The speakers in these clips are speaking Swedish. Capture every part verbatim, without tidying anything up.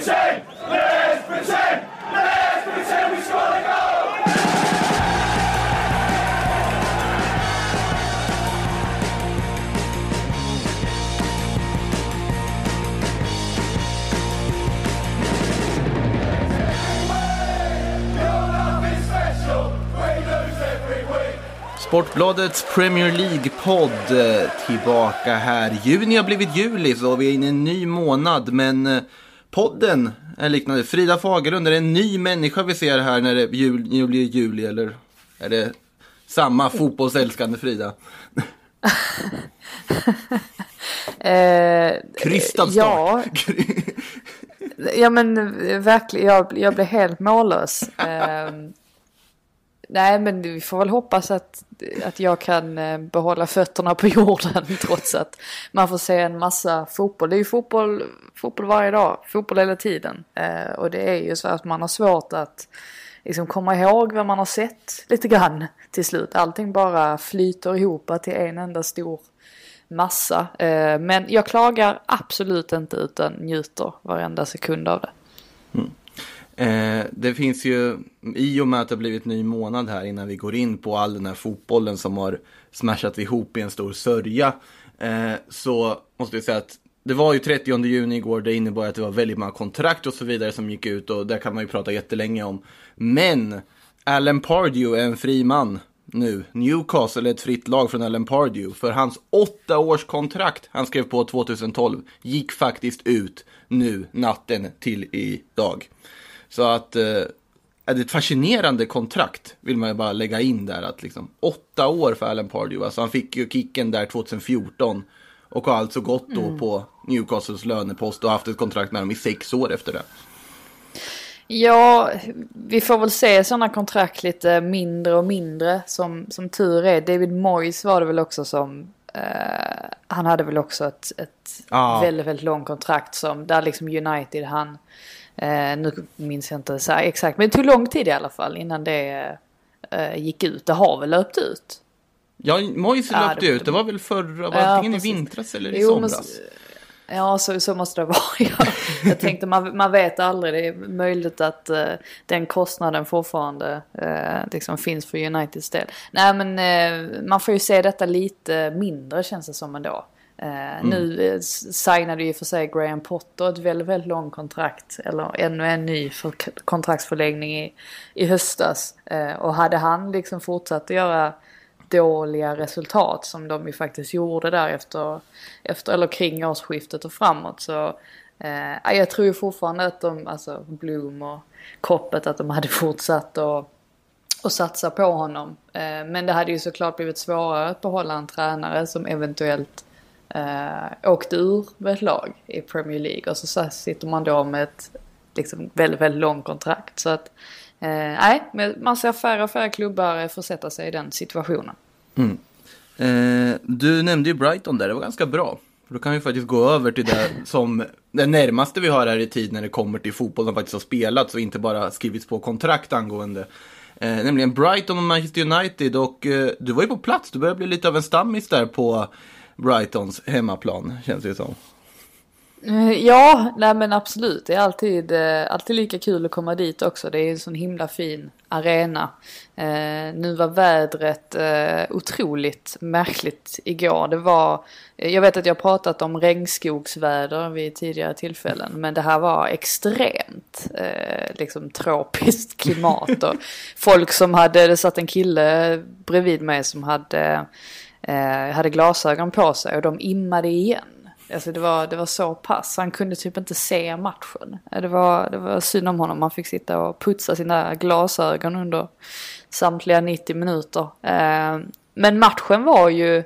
pretend! Let's pretend! Let's pretend we scored a goal! Sportbladets Premier League-podd tillbaka här. Juni har blivit juli, så vi är inne i en ny månad, men podden är liknande. Frida Fagerlund, är det en ny människa vi ser här när det jul, blir juli, eller är det samma fotbollsälskande Frida? Kristallstark. Ja. ja, men verkligen, jag, jag blev helt mållös. Nej, men vi får väl hoppas att, att jag kan behålla fötterna på jorden trots att man får se en massa fotboll. Det är ju fotboll, fotboll varje dag, fotboll hela tiden. Eh, och det är ju så att man har svårt att liksom komma ihåg vad man har sett lite grann till slut. Allting bara flyter ihop till en enda stor massa. Eh, men jag klagar absolut inte, utan njuter varenda sekund av det. Mm. Eh, det finns ju, i och med att det har blivit ny månad här innan vi går in på all den här fotbollen som har smashat ihop i en stor sörja, eh, så måste jag säga att det var ju trettionde juni igår. Det innebar att det var väldigt många kontrakt och så vidare som gick ut, och där kan man ju prata jättelänge om. Men Alan Pardew är en fri man nu. Newcastle är ett fritt lag från Alan Pardew, för hans åtta års kontrakt han skrev på tjugotolv gick faktiskt ut nu natten till idag. Så att eh, är det ett fascinerande kontrakt, vill man ju bara lägga in där, att liksom åtta år för Alan Pardew. Alltså han fick ju kicken där tjugofjorton och har alltså gått då mm. på Newcastles lönepost och haft ett kontrakt med dem i sex år efter det. Ja, vi får väl se sådana kontrakt lite mindre och mindre, som, som tur är. David Moyes var det väl också som... Eh, han hade väl också ett, ett ah. väldigt, väldigt långt kontrakt som, där liksom United han... Eh, nu minns jag inte så här exakt, men det tog lång tid i alla fall innan det eh, gick ut. Det har väl löpt ut? Ja, Moise ja, löpte det, ut. Det var väl förra, var ja, antingen precis. I vintras eller i jo, somras? Men, ja, så, så måste det vara. Jag, jag tänkte, man, man vet aldrig. Det är möjligt att eh, den kostnaden fortfarande eh, liksom finns för Uniteds del. Nej, men eh, man får ju se detta lite mindre, känns det som ändå. Mm. Nu signade ju för sig Graham Potter ett väldigt, väldigt långt kontrakt, eller ännu en ny för kontraktsförlängning i, i höstas, eh, och hade han liksom fortsatt att göra dåliga resultat som de ju faktiskt gjorde där efter, efter eller kring årsskiftet och framåt, så eh, jag tror ju fortfarande att de, alltså Bloom och Koppet, att de hade fortsatt och och satsa på honom, eh, men det hade ju såklart blivit svårare att behålla en tränare som eventuellt Uh, åkte ur med ett lag i Premier League, och så, så sitter man då med ett liksom väldigt, väldigt långt kontrakt. Så att uh, nej, men man ser färre och färre klubbar försätta sig i den situationen. Mm. uh, Du nämnde ju Brighton där, det var ganska bra. För då kan vi faktiskt gå över till det som det närmaste vi har här i tid när det kommer till fotboll som faktiskt har spelats och inte bara skrivits på kontrakt angående. Eh, nämligen Brighton och Manchester United, och eh, du var ju på plats, du började bli lite av en stammis där på Brightons hemmaplan, känns det ju som. Ja, nej men absolut. Det är alltid, alltid lika kul att komma dit också. Det är en sån himla fin arena. Eh, nu var vädret eh, otroligt märkligt igår. Det var, jag vet att jag pratat om regnskogsväder vid tidigare tillfällen, men det här var extremt eh, liksom tropiskt klimat. Och folk som hade, det satt en kille bredvid mig som hade... Eh, hade glasögon på sig och de immade igen. Alltså det var, det var så pass. Han kunde typ inte se matchen. Det var, det var synd om honom. Man fick sitta och putsa sina glasögon under samtliga nittio minuter. Eh, men matchen var ju...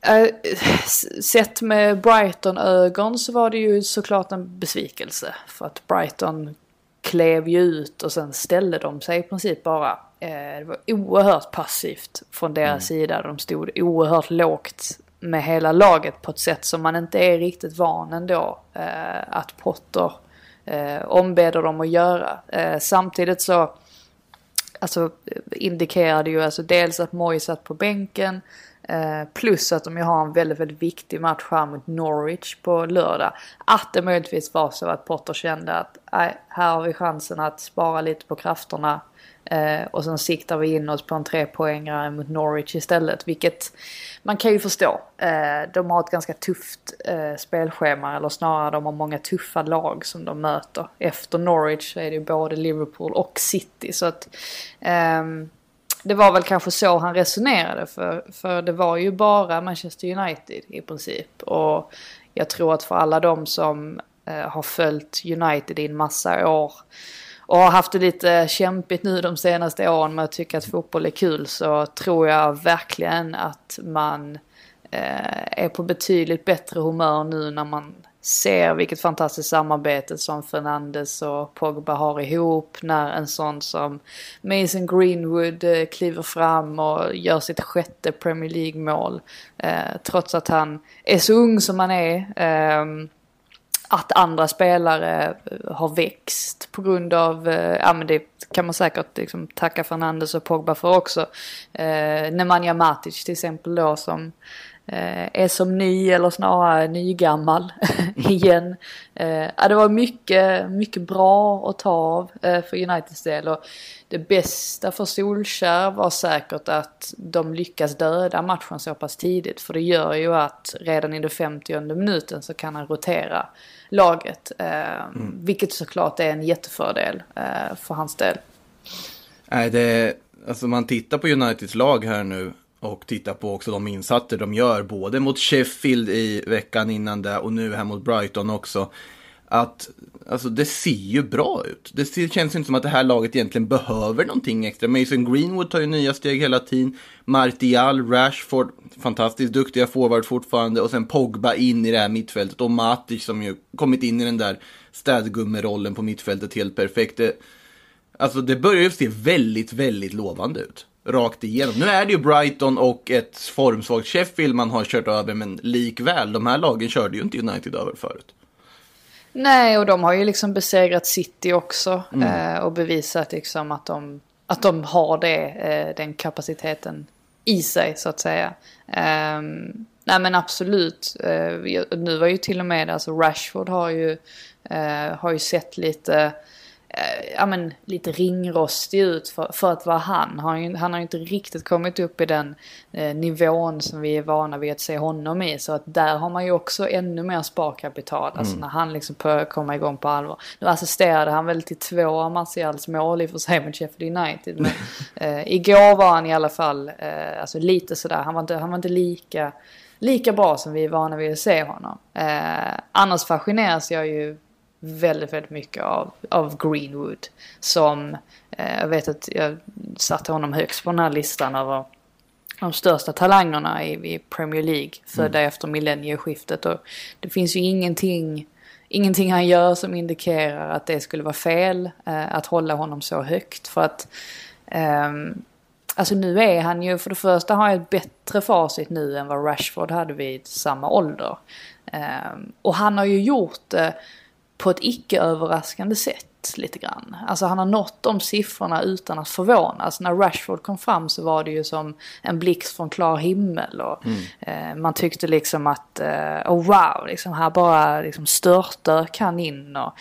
Eh, sett med Brighton-ögon så var det ju såklart en besvikelse. För att Brighton klev ju ut och sen ställde de sig i princip bara... Det var oerhört passivt från deras mm. sida. De stod oerhört lågt med hela laget på ett sätt som man inte är riktigt van ändå eh, att Potter eh, ombeder dem att göra. Eh, samtidigt så alltså, indikerade ju alltså dels att Moyes satt på bänken, Uh, plus att de ju har en väldigt, väldigt viktig match här mot Norwich på lördag. Att det möjligtvis var så att Potter kände att nej, här har vi chansen att spara lite på krafterna. Uh, och sen siktar vi in oss på en trepoängare mot Norwich istället. Vilket man kan ju förstå. Uh, de har ett ganska tufft uh, spelschema. Eller snarare de har många tuffa lag som de möter. Efter Norwich så är det både Liverpool och City. Så att... Um, Det var väl kanske så han resonerade för, för det var ju bara Manchester United i princip. Och jag tror att för alla de som eh, har följt United i en massa år och har haft det lite kämpigt nu de senaste åren med att tycka att fotboll är kul, så tror jag verkligen att man eh, är på betydligt bättre humör nu när man ser vilket fantastiskt samarbete som Fernandes och Pogba har ihop, när en sån som Mason Greenwood kliver fram och gör sitt sjätte Premier League-mål eh, trots att han är så ung som han är, eh, att andra spelare har växt på grund av, eh, ja men det kan man säkert liksom tacka Fernandes och Pogba för också, eh, Nemanja Matic till exempel då, som är som ny eller snarare nygammal igen. Ja, det var mycket, mycket bra att ta av för Uniteds del, och det bästa för Solskjær var säkert att de lyckas döda matchen så pass tidigt, för det gör ju att redan i den femtionde minuten så kan han rotera laget, mm. vilket såklart är en jättefördel för hans del. Nej, det, alltså man tittar på Uniteds lag här nu och titta på också de insatser de gör både mot Sheffield i veckan innan där och nu här mot Brighton också. Att, alltså det ser ju bra ut. Det ser, känns inte som att det här laget egentligen behöver någonting extra. Mason Greenwood tar ju nya steg hela tiden. Martial, Rashford, fantastiskt duktiga forward fortfarande. Och sen Pogba in i det här mittfältet. Och Matic som ju kommit in i den där städgummerollen på mittfältet helt perfekt. Det, alltså det börjar ju se väldigt, väldigt lovande ut. Rakt igenom. Nu är det ju Brighton och ett formsvagt Sheffield man har kört över, men likväl, de här lagen körde ju inte United över förut. Nej, och de har ju liksom besegrat City också mm. och bevisat liksom att de, att de har det, den kapaciteten i sig så att säga. Nej men absolut, nu var ju till och med alltså Rashford har ju, har ju sett lite... Ja, men, lite ringrostig ut för, för att vara han. Han, han har ju inte riktigt kommit upp i den eh, nivån som vi är vana vid att se honom i. Så att där har man ju också ännu mer sparkapital. Mm. Alltså när han liksom börjar komma igång på allvar. Nu assisterade han väl till två av Martials mål i för sig med Sheffield United. Men eh, igår var han i alla fall eh, alltså lite sådär. Han var inte, han var inte lika, lika bra som vi är vana vid att se honom. Eh, annars fascineras jag ju väldigt, väldigt mycket av, av Greenwood som, eh, jag vet att jag satte honom högst på den här listan över de största talangerna i, i Premier League för mm. efter millennieskiftet, och det finns ju ingenting ingenting han gör som indikerar att det skulle vara fel eh, att hålla honom så högt, för att eh, alltså nu är han ju, för det första har han ett bättre facit nu än vad Rashford hade vid samma ålder, eh, och han har ju gjort det eh, på ett icke-överraskande sätt lite grann. Alltså han har nått de siffrorna utan att förvånas. När Rashford kom fram så var det ju som en blixt från klar himmel. Och, mm. eh, man tyckte liksom att eh, oh wow, liksom här bara liksom störtdök han in och,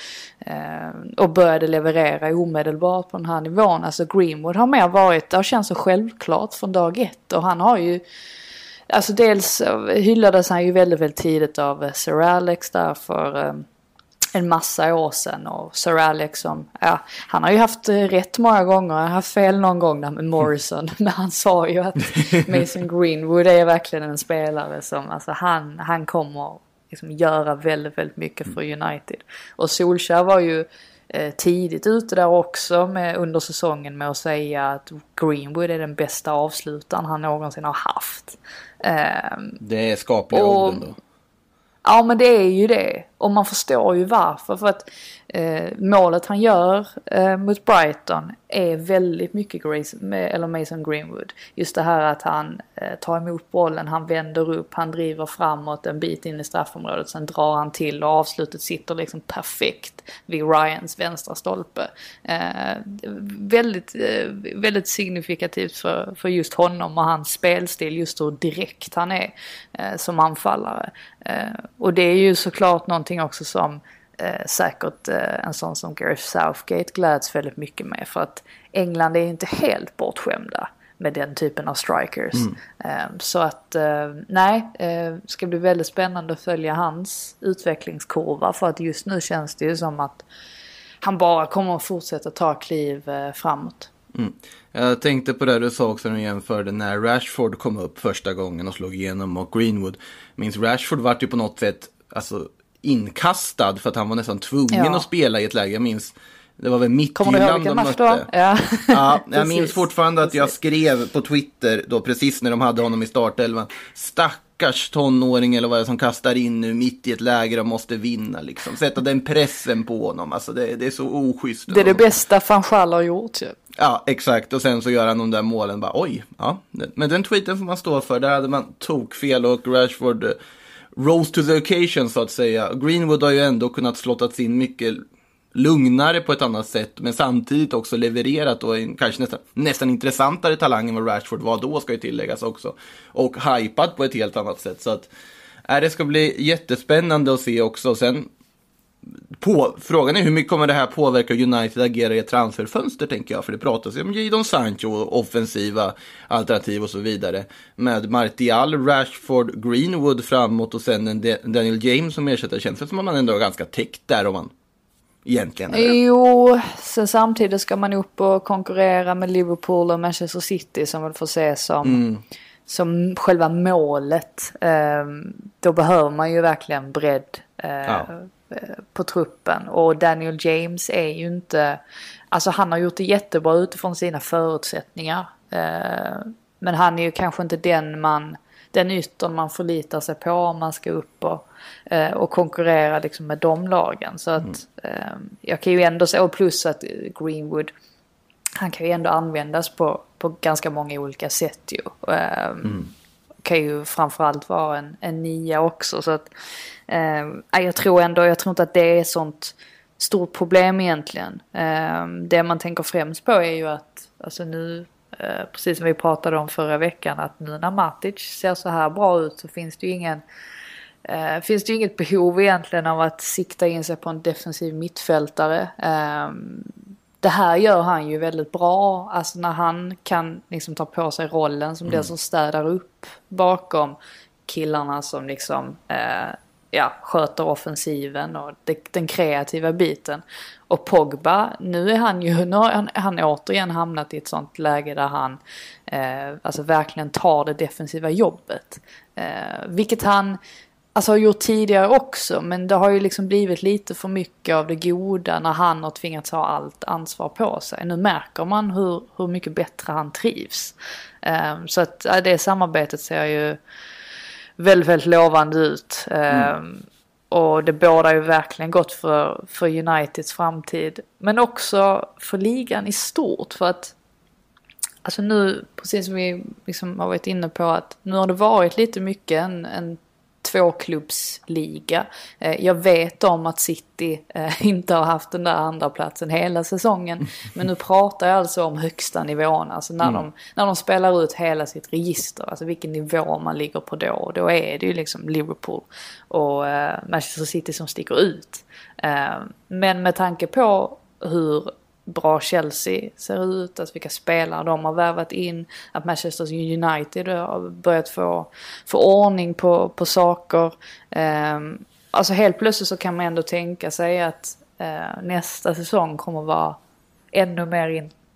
eh, och började leverera omedelbart på den här nivån. Alltså Greenwood har mer varit, det har känts så självklart från dag ett, och han har ju alltså dels hyllades han ju väldigt, väldigt tidigt av Sir Alex där för eh, en massa år sedan, och Sir Alex som, ja, han har ju haft rätt många gånger, han har haft fel någon gång där med Morrison, men han sa ju att Mason Greenwood är verkligen en spelare som, alltså han, han kommer liksom göra väldigt, väldigt mycket för United. Och Solskjær var ju eh, tidigt ute där också med, under säsongen med att säga att Greenwood är den bästa avslutaren han någonsin har haft. Eh, det skapar ju åldern då. Ja, men det är ju det. Och man förstår ju varför, för att eh, målet han gör eh, mot Brighton är väldigt mycket Grace, eller Mason Greenwood. Just det här att han eh, tar emot bollen, han vänder upp, han driver framåt en bit in i straffområdet, sen drar han till och avslutet sitter liksom perfekt vid Ryans vänstra stolpe. Eh, väldigt, eh, väldigt signifikativt för, för just honom och hans spelstil, just hur direkt han är eh, som anfallare. Eh, och det är ju såklart någonting också som eh, säkert eh, en sån som Gareth Southgate gläds väldigt mycket med, för att England är inte helt bortskämda med den typen av strikers. Mm. Eh, så att eh, nej, eh, ska bli väldigt spännande att följa hans utvecklingskurva, för att just nu känns det ju som att han bara kommer att fortsätta ta kliv eh, framåt. Mm. Jag tänkte på det du sa också när du jämförde när Rashford kom upp första gången och slog igenom och Greenwood. Minns Rashford var ju på något sätt alltså inkastad för att han var nästan tvungen ja. att spela i ett läge. Jag minns, det var väl Midtjylland de mötte. Ja. Ja, jag minns fortfarande att jag skrev på Twitter då precis när de hade honom i startelvan. Stackars tonåring eller vad det är som kastar in nu mitt i ett läge och måste vinna. Liksom. Sätta den pressen på honom. Alltså, det, det är så oschysst. Det är det bästa Fanchal har gjort ju. Ja. Ja, exakt. Och sen så gör han de där målen. Bara, oj, ja. Men den tweeten får man stå för. Där hade man tokfel och Rashford rose to the occasion så att säga. Greenwood har ju ändå kunnat slottats in mycket lugnare på ett annat sätt, men samtidigt också levererat och kanske nästan, nästan intressantare talang än vad Rashford var då, ska ju tilläggas också. Och hypat på ett helt annat sätt. Så att äh, det ska bli jättespännande att se också. Och sen på, frågan är hur mycket kommer det här påverka United agera i ett transferfönster, tänker jag, för det pratas ju om Jadon Sancho, offensiva alternativ och så vidare, med Martial, Rashford, Greenwood framåt och sen en Daniel James som ersätter. Känns det som att man ändå är ganska täckt där om man egentligen är det. Jo, sen samtidigt ska man upp och konkurrera med Liverpool och Manchester City som väl får ses som mm. som själva målet. Då behöver man ju verkligen bredd ja. på truppen, och Daniel James är ju inte, alltså han har gjort det jättebra utifrån sina förutsättningar, men han är ju kanske inte den man den yttern man förlitar sig på om man ska upp och, och konkurrera liksom med de lagen, så att mm. jag kan ju ändå säga, och plus att Greenwood, han kan ju ändå användas på, på ganska många olika sätt ju. Mm. Kan ju framförallt vara en, en nia också, så att eh, jag tror ändå, jag tror inte att det är ett sånt stort problem egentligen. Eh, det man tänker främst på är ju att, alltså nu eh, precis som vi pratade om förra veckan, att nu när Matic ser så här bra ut så finns det ju ingen eh, finns det ju inget behov egentligen av att sikta in sig på en defensiv mittfältare. eh, Det här gör han ju väldigt bra. Alltså när han kan liksom ta på sig rollen som mm. den som städar upp bakom killarna som liksom eh, ja, sköter offensiven och det, den kreativa biten. Och Pogba, nu är han ju nu har han, han är återigen hamnat i ett sånt läge där han eh, alltså verkligen tar det defensiva jobbet. Eh, vilket han alltså har gjort tidigare också, men det har ju liksom blivit lite för mycket av det goda när han har tvingats ha allt ansvar på sig. Nu märker man hur, hur mycket bättre han trivs. Um, så att ja, det samarbetet ser ju väldigt, väldigt lovande ut. Um, mm. Och det bådar ju verkligen gott för, för Uniteds framtid. Men också för ligan i stort, för att alltså nu, precis som vi liksom har varit inne på, att nu har det varit lite mycket en, en tvåklubbsliga. Jag vet om att City inte har haft den där andra platsen hela säsongen, men nu pratar jag alltså om högsta nivån, alltså när, mm. de, när de spelar ut hela sitt register, alltså vilken nivå man ligger på då, då är det ju liksom Liverpool och Manchester City som sticker ut. Men med tanke på hur bra Chelsea ser ut, att vilka spelare de har värvat in, att Manchester United har börjat få, få ordning på, på saker. Um, alltså helt plötsligt så kan man ändå tänka sig att uh, nästa säsong kommer vara ännu mer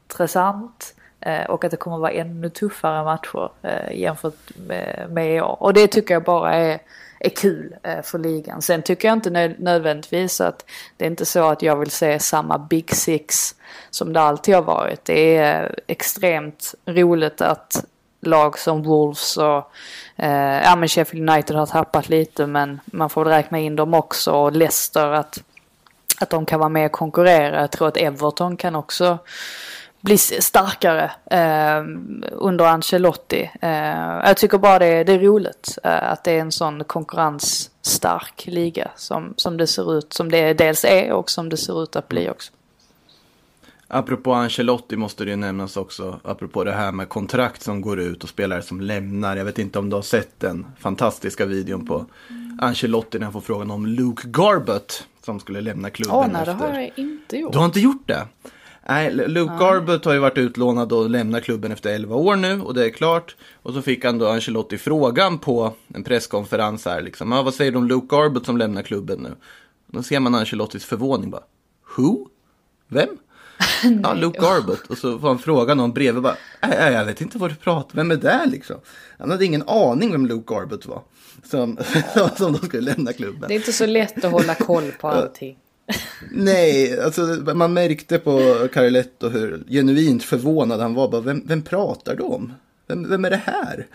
intressant uh, och att det kommer vara ännu tuffare matcher uh, jämfört med, med i år. Och det tycker jag bara är är kul för ligan. Sen tycker jag inte nödvändigtvis att det är inte så att jag vill se samma Big Six som det alltid har varit. Det är extremt roligt att lag som Wolves och eh, ja, men Sheffield United har tappat lite, men man får räkna in dem också, och Leicester att, att de kan vara med och konkurrera. Jag tror att Everton kan också bli starkare eh, under Ancelotti. Eh, jag tycker bara det, det är roligt eh, att det är en sån konkurrensstark liga som, som det ser ut, som det dels är och som det ser ut att bli också. Apropå Ancelotti måste det ju nämnas också, apropå det här med kontrakt som går ut och spelare som lämnar. Jag vet inte om du har sett den fantastiska videon på Ancelotti när han får frågan om Luke Garbutt som skulle lämna klubben. Åh, nej, efter. Det har jag inte gjort. Du har inte gjort det? Nej, Luke nej. Garbutt har ju varit utlånad och lämnar klubben efter elva år nu, och det är klart. Och så fick han då Ancelotti frågan på en presskonferens här liksom, ah, vad säger du om Luke Garbutt som lämnar klubben nu? Och då ser man Ancelottis förvåning bara, who? Vem? Ja, Luke Garbutt. Och så får han fråga någon bredvid bara, nej, jag vet inte vad du pratar, vem är det liksom? Han hade ingen aning vem Luke Garbutt var som, som de skulle lämna klubben. Det är inte så lätt att hålla koll på allting. Nej, alltså man märkte på Carletto hur genuint förvånad han var, bara, vem, vem pratar du om? Vem, vem är det här?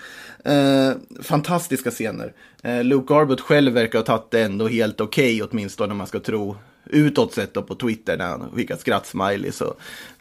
Eh, fantastiska scener. eh, Luke Garbutt själv verkar ha tagit det ändå helt okej, okay, åtminstone om man ska tro utåt sett då på Twitter när han skickar skrattsmiley, så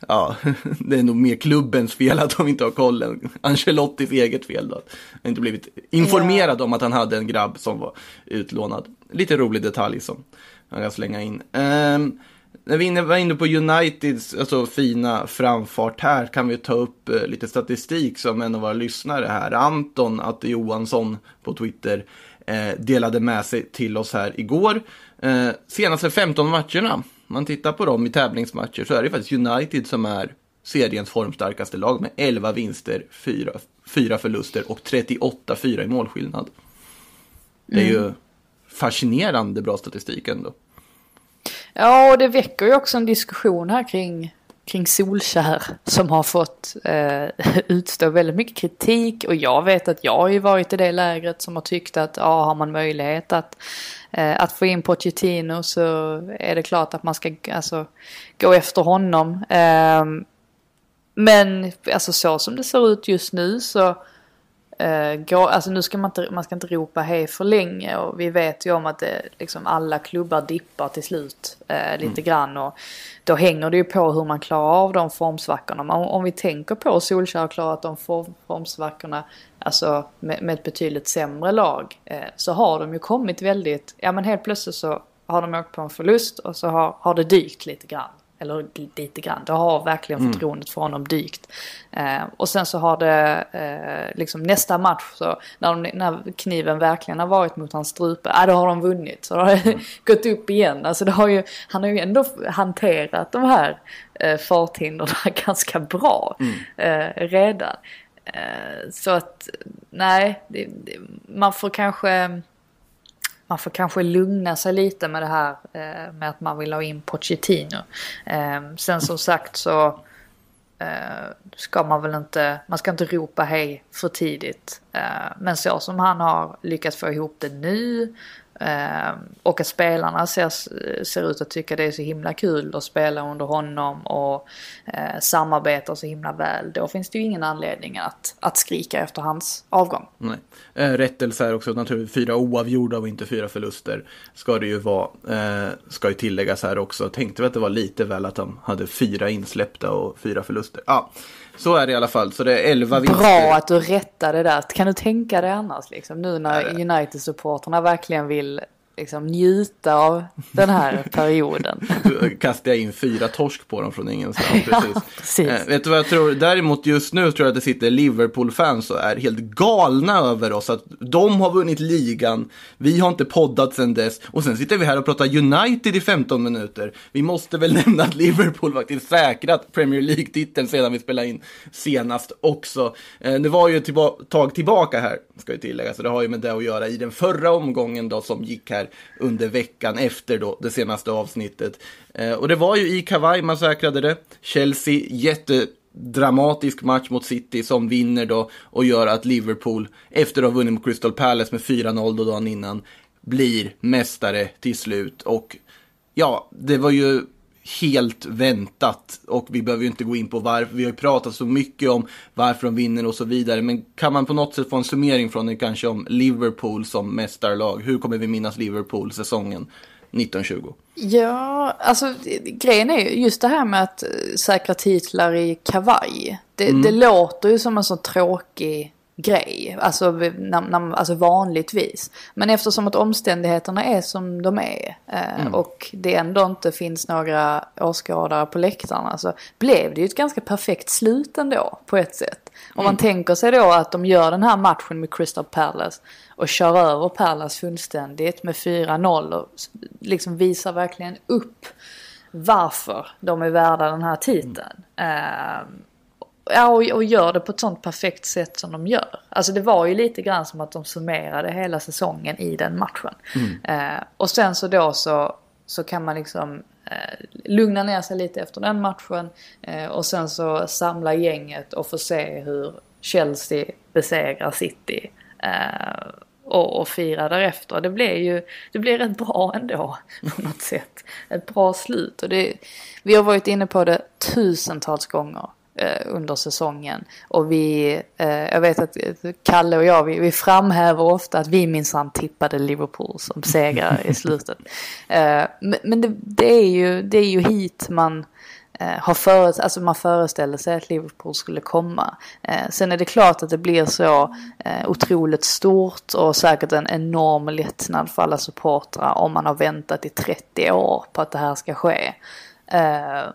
ja, det är nog mer klubbens fel att de inte har koll. Ancelottis eget fel då, att han inte blivit informerad om att han hade en grabb som var utlånad. Lite rolig detalj som han kan slänga in. Um, när vi var inne på Uniteds alltså, fina framfart här, kan vi ta upp uh, lite statistik som en av våra lyssnare här, Anton Atte Johansson på Twitter, uh, delade med sig till oss här igår. Uh, senaste femton matcherna, man tittar på dem i tävlingsmatcher, så är det faktiskt United som är seriens formstarkaste lag med elva vinster, fyra förluster och trettioåtta fyra i målskillnad. Mm. Det är ju fascinerande bra statistik ändå. Ja, och det väcker ju också en diskussion här kring, kring Solskjär som har fått eh, utstå väldigt mycket kritik, och jag vet att jag har ju varit i det lägret som har tyckt att ja, har man möjlighet att, eh, att få in Pochettino så är det klart att man ska alltså, gå efter honom. Eh, men alltså, så som det ser ut just nu så Gå, alltså nu ska man inte, man ska inte ropa hej för länge, och vi vet ju om att det, liksom alla klubbar dippar till slut eh, lite mm. grann, och då hänger det ju på hur man klarar av de formsvackorna. Om, om vi tänker på Solskjär har klarat de form, formsvackorna alltså med, med ett betydligt sämre lag, eh, så har de ju kommit väldigt, ja men helt plötsligt så har de åkt på en förlust och så har, har det dykt lite grann. Eller lite grann. Det har verkligen mm. förtroendet för honom dykt. Eh, och sen så har det eh, liksom nästa match så när, de, när kniven verkligen har varit mot hans strupe, eh, då har de vunnit. Så då har det gått upp igen. Alltså det har ju, han har ju ändå hanterat de här eh, farthinderna ganska bra mm. eh, redan. Eh, så att nej, det, det, man får kanske... Man får kanske lugna sig lite med det här eh, med att man vill ha in Pochettino. Eh, sen som sagt så eh, ska man väl inte, man ska inte ropa hej för tidigt. Eh, men så som han har lyckats få ihop det nu eh, och att spelarna ser, ser ut att tycka det är så himla kul att spela under honom och eh, samarbetar så himla väl. Då finns det ju ingen anledning att, att skrika efter hans avgång. Nej. Rättelse här också naturligtvis, fyra oavgjorda och inte fyra förluster ska det ju vara, eh, ska ju tilläggas här också. Tänkte vi att det var lite väl att de hade fyra insläppta och fyra förluster. Ja, ah, så är det i alla fall. Så det är elva vinster. Bra att du rättar det där. Kan du tänka dig annars liksom? Nu när United-supporterna verkligen vill liksom njuta av den här perioden. Kastar jag in fyra torsk på dem från ingenstans. Ja, precis. precis. Eh, vet du vad jag tror? Däremot just nu tror jag att det sitter Liverpool-fans och är helt galna över oss. Att de har vunnit ligan, vi har inte poddat sedan dess, och sen sitter vi här och pratar United i femton minuter. Vi måste väl nämna att Liverpool faktiskt säkrat Premier League-titeln sedan vi spelade in senast också. Eh, det var ju ett tillba- tag tillbaka här, ska jag tillägga. Så det har ju med det att göra i den förra omgången då som gick här under veckan efter då det senaste avsnittet. Eh, och det var ju i Kawhi man säkrade det. Chelsea, jättedramatisk match mot City som vinner då och gör att Liverpool efter att ha vunnit mot Crystal Palace med fyra noll då dagen innan blir mästare till slut. Och ja, det var ju helt väntat, och vi behöver ju inte gå in på varför. Vi har ju pratat så mycket om varför de vinner och så vidare, men kan man på något sätt få en summering från det kanske om Liverpool som mästarlag? Hur kommer vi minnas Liverpool-säsongen nitton tjugo? Ja, alltså grejen är ju just det här med att säkra titlar i kavaj. Det, mm. det låter ju som en så tråkig grej, alltså, när, när, alltså vanligtvis. Men eftersom att omständigheterna är som de är eh, mm. och det ändå inte finns några åskådare på läktarna, så blev det ju ett ganska perfekt slut ändå på ett sätt. Om mm. man tänker sig då att de gör den här matchen med Crystal Palace och kör över Palace fullständigt med fyra noll och liksom visar verkligen upp varför de är värda den här titeln. Mm. Eh, Ja, och, och gör det på ett sånt perfekt sätt som de gör. Alltså det var ju lite grann som att de summerade hela säsongen i den matchen. Mm. Eh, och sen så då så, så kan man liksom eh, lugna ner sig lite efter den matchen. Eh, och sen så samla gänget och få se hur Chelsea besegrar City. Eh, och, och fira därefter. Det blev ju det blev rätt bra ändå på något sätt. Ett bra slut. Och det, vi har varit inne på det tusentals gånger under säsongen, och vi eh, jag vet att Kalle och jag vi, vi framhäver ofta att vi minsann tippade Liverpool som segrare i slutet, eh, men, men det, det är ju det är ju hit man eh, har före, alltså man föreställer sig att Liverpool skulle komma. Eh, sen är det klart att det blir så eh, otroligt stort och säkert en enorm lättnad för alla supportrar om man har väntat i trettio år på att det här ska ske.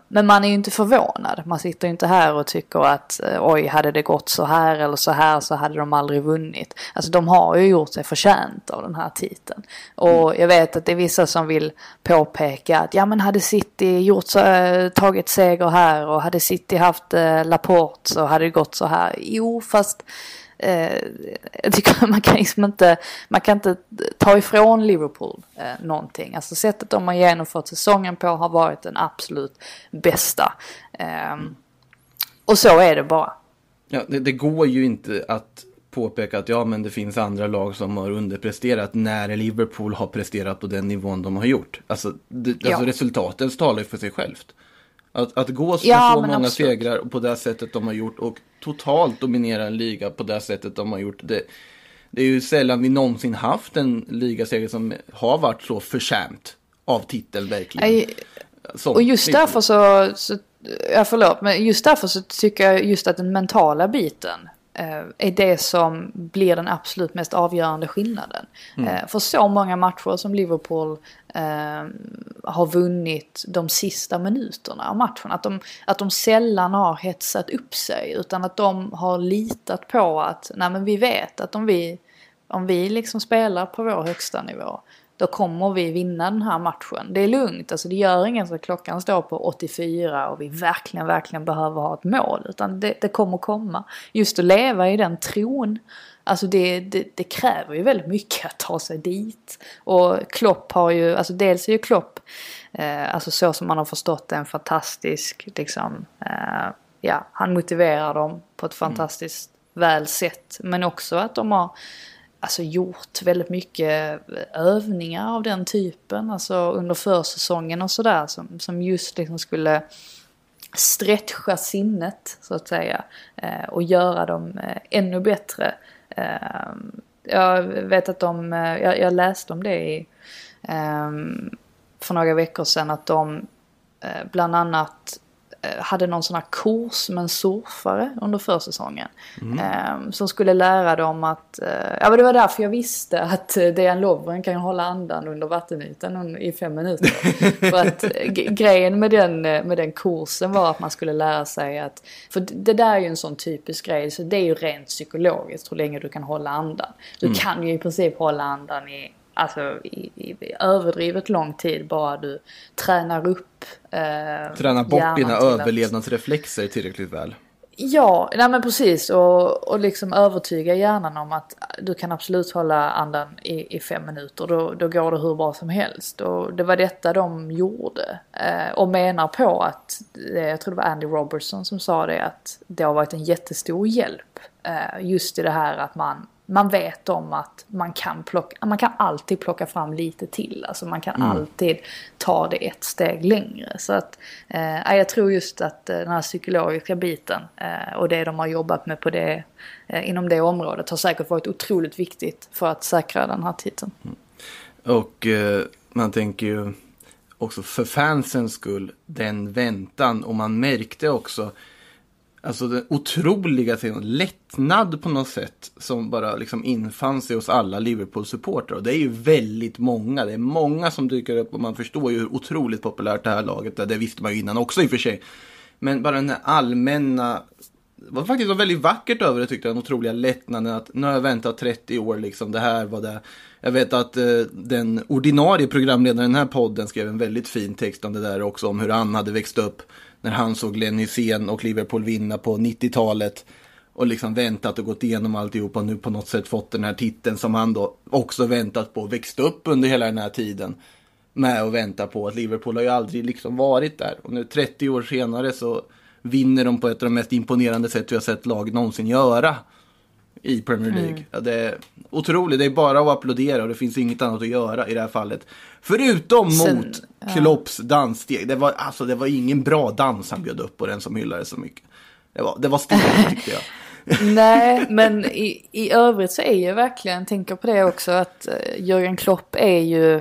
Men man är ju inte förvånad. Man sitter ju inte här och tycker att oj, hade det gått så här eller så här så hade de aldrig vunnit. Alltså de har ju gjort sig förtjänt av den här titeln. Och jag vet att det är vissa som vill påpeka att ja, men hade City gjort så, tagit seger här, och hade City haft eh, Laporte så hade det gått så här. Jo, fast Eh, jag tycker man kan liksom inte man kan inte ta ifrån Liverpool eh, någonting. Alltså sättet de har genomfört säsongen på har varit den absolut bästa, eh, och så är det bara. Ja, det, det går ju inte att påpeka att ja, men det finns andra lag som har underpresterat när Liverpool har presterat på den nivån de har gjort. Alltså, det, alltså ja. Resultaten talar ju för sig självt. Att, att gå så, ja, så många absolut. Segrar på det sättet de har gjort och totalt dominera en liga på det sättet de har gjort. Det, det är ju sällan vi någonsin haft en ligaseger som har varit så förtjänt av titel verkligen. Aj, och just därför så, så jag förlåt, men just därför så tycker jag just att den mentala biten är det som blir den absolut mest avgörande skillnaden. Mm. För så många matcher som Liverpool eh, har vunnit de sista minuterna av matchen. Att de, att de sällan har hetsat upp sig, utan att de har litat på att nej, men vi vet att om vi, om vi liksom spelar på vår högsta nivå, då kommer vi vinna den här matchen. Det är lugnt, alltså det gör ingen så klockan står på åttiofyra och vi verkligen, verkligen behöver ha ett mål. Utan det, det kommer komma. Just att leva i den tron, alltså det, det, det kräver ju väldigt mycket att ta sig dit. Och Klopp har ju, alltså dels är ju Klopp, eh, alltså så som man har förstått det, en fantastisk, liksom, eh, ja, han motiverar dem på ett fantastiskt mm. väl sätt. Men också att de har alltså gjort väldigt mycket övningar av den typen, alltså under försäsongen och sådär, som, som just liksom skulle stretcha sinnet så att säga, eh, och göra dem eh, ännu bättre. Eh, jag vet att de, eh, jag, jag läste om det i, eh, för några veckor sedan, att de eh, bland annat hade någon sån här kurs med en surfare under försäsongen. Mm. Eh, som skulle lära dem att... Eh, ja, men det var därför jag visste att eh, Dejan Lovren kan hålla andan under vattenytan i fem minuter. För att g- grejen med den, med den kursen var att man skulle lära sig att... För det där är ju en sån typisk grej, så det är ju rent psykologiskt hur länge du kan hålla andan. Du mm. kan ju i princip hålla andan i... Alltså i, i, i överdrivet lång tid, bara du tränar upp eh, tränar bort dina överlevnadsreflexer tillräckligt väl. Ja, nej men precis, och, och liksom övertyga hjärnan om att du kan absolut hålla andan i, i fem minuter, då, då går det hur bra som helst. Och det var detta de gjorde, eh, och menar på att, jag tror det var Andy Robertson som sa det, att det har varit en jättestor hjälp eh, just i det här att man man vet om att man kan plocka, man kan alltid plocka fram lite till. Alltså man kan mm. alltid ta det ett steg längre. Så att, eh, jag tror just att den här psykologiska biten eh, och det de har jobbat med på det, eh, inom det området har säkert varit otroligt viktigt för att säkra den här titeln. Mm. Och eh, man tänker ju också för fansens skull, den väntan, och man märkte också alltså den otroliga lättnad på något sätt som bara liksom infann sig hos alla Liverpool-supportrar. Och det är ju väldigt många. Det är många som dyker upp och man förstår ju hur otroligt populärt det här laget är. Det visste man ju innan också i och för sig. Men bara den här allmänna... Det var faktiskt väldigt vackert över det, tyckte jag, den otroliga lättnaden att nu har jag väntat trettio år liksom, det här var det. Jag vet att eh, den ordinarie programledaren i den här podden skrev en väldigt fin text om det där också, om hur han hade växt upp när han såg Glenn Hysén och Liverpool vinna på nittiotalet och liksom väntat och gått igenom alltihop och nu på något sätt fått den här titeln som han då också väntat på och växt upp under hela den här tiden med att vänta på. Att Liverpool har ju aldrig liksom varit där, och nu trettio år senare så vinner de på ett av de mest imponerande sätt vi har sett lag någonsin göra i Premier League. Mm. Ja, det är otroligt. Det är bara att applådera och det finns inget annat att göra i det här fallet. Förutom Sen, mot ja. Klopps danssteg. Det var, alltså, det var ingen bra dans han bjöd upp på, den som hyllade så mycket. Det var, det var stelt, tyckte jag. Nej, men i, i övrigt så är jag verkligen, tänker på det också, att Jürgen Klopp är ju...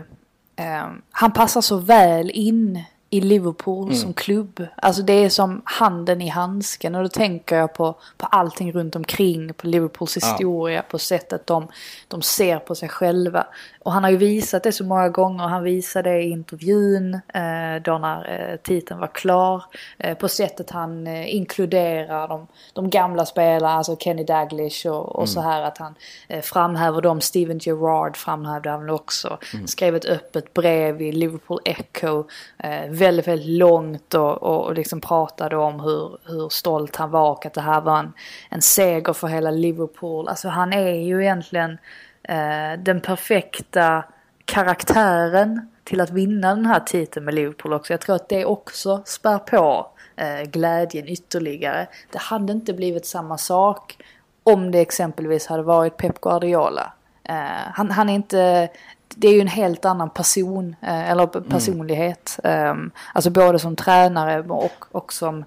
Eh, han passar så väl in i Liverpool mm. som klubb. Alltså det är som handen i handsken. Och då tänker jag på, på allting runt omkring. På Liverpools historia. Ja. På sättet de, de ser på sig själva. Och han har ju visat det så många gånger. Han visade det i intervjun. Eh, då när eh, titeln var klar. Eh, på sättet han eh, inkluderar de, de gamla spelarna. Alltså Kenny Dalglish och, och mm. så här. Att han eh, framhäver dem. Steven Gerrard framhävde han också. Mm. Skrev ett öppet brev i Liverpool Echo. Eh, väldigt, väldigt långt och, och, och liksom pratade om hur, hur stolt han var och att det här var en, en seger för hela Liverpool. Alltså han är ju egentligen eh, den perfekta karaktären till att vinna den här titeln med Liverpool också. Jag tror att det också spär på eh, glädjen ytterligare. Det hade inte blivit samma sak om det exempelvis hade varit Pep Guardiola. Eh, han, han är inte... Det är ju en helt annan person eller personlighet. Mm. Alltså både som tränare och, och, som,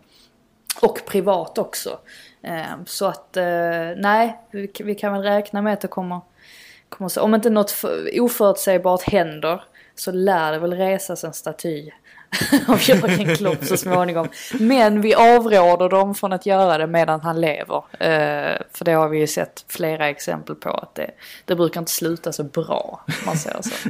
och privat också. Så att nej, vi kan väl räkna med att det kommer, kommer om inte något oförutsägbart händer så lär det väl resas en staty av Jürgen Klopp så småningom. Men vi avråder dem från att göra det medan han lever. Eh, för det har vi ju sett flera exempel på att det, det brukar inte sluta så bra, om man säger så.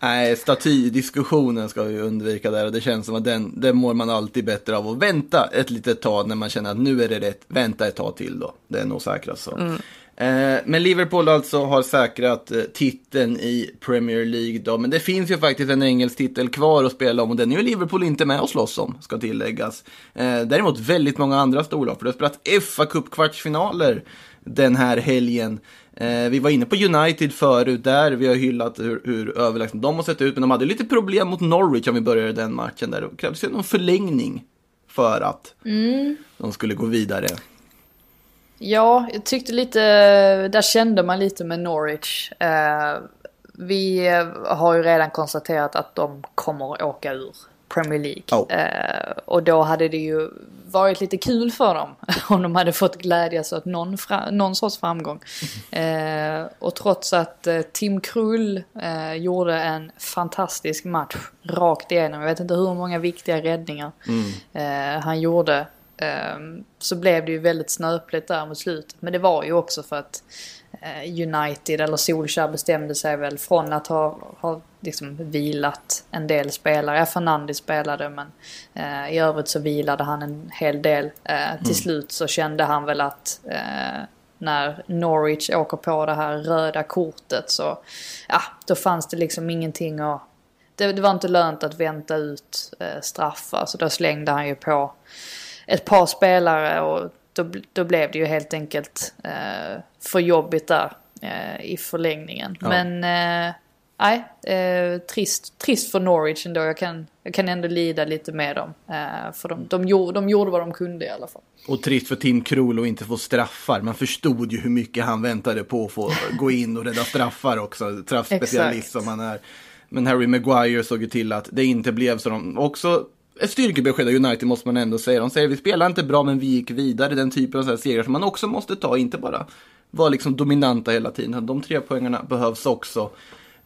Nej, statydiskussionen ska vi undvika där. Och det känns som att den, den mår man alltid bättre av att vänta ett litet tag när man känner att nu är det rätt. Vänta ett tag till då. Det är nog säkrast så. Mm. Men Liverpool alltså har säkrat titeln i Premier League då. Men det finns ju faktiskt en engelsk titel kvar att spela om, och den är ju Liverpool inte med och slåss om, ska tilläggas. Däremot väldigt många andra storlag, för det har spelat F A Cup kvartsfinaler den här helgen. Vi var inne på United förut där. Vi har hyllat hur, hur överlägsen de har sett ut, men de hade lite problem mot Norwich om vi började den matchen där. Det krävdes ju någon förlängning för att mm. de skulle gå vidare. Ja, jag tyckte lite, där kände man lite med Norwich. Eh, vi har ju redan konstaterat att de kommer att åka ur Premier League. Oh. Eh, och då hade det ju varit lite kul för dem om de hade fått glädjas åt någon, fra- någon sorts framgång. Eh, och trots att eh, Tim Krul eh, gjorde en fantastisk match rakt igenom. Jag vet inte hur många viktiga räddningar mm. eh, han gjorde. Så blev det ju väldigt snöpligt där mot slutet. Men det var ju också för att United eller Solskjær bestämde sig väl från att ha, ha liksom vilat en del spelare. Fernandes spelade, men eh, i övrigt så vilade han en hel del. Eh, till mm. slut så kände han väl att eh, när Norwich åker på det här röda kortet så ja, då fanns det liksom ingenting att... Det, det var inte lönt att vänta ut eh, straffar, så då slängde han ju på ett par spelare och då, då blev det ju helt enkelt eh, för jobbigt där eh, i förlängningen. Ja. Men eh, nej, eh, trist, trist för Norwich ändå. Jag kan, jag kan ändå lida lite med dem. Eh, för de, de, gjorde, de gjorde vad de kunde i alla fall. Och trist för Tim Krul att inte få straffar. Man förstod ju hur mycket han väntade på att få gå in och rädda straffar också. Straffspecialist som han är. Men Harry Maguire såg ju till att det inte blev så. De också... Ett styrkebesked av United måste man ändå säga. De säger vi spelar inte bra men vi gick vidare. Den typen av så här serier som man också måste ta. Inte bara vara liksom dominanta hela tiden. De tre poängarna behövs också.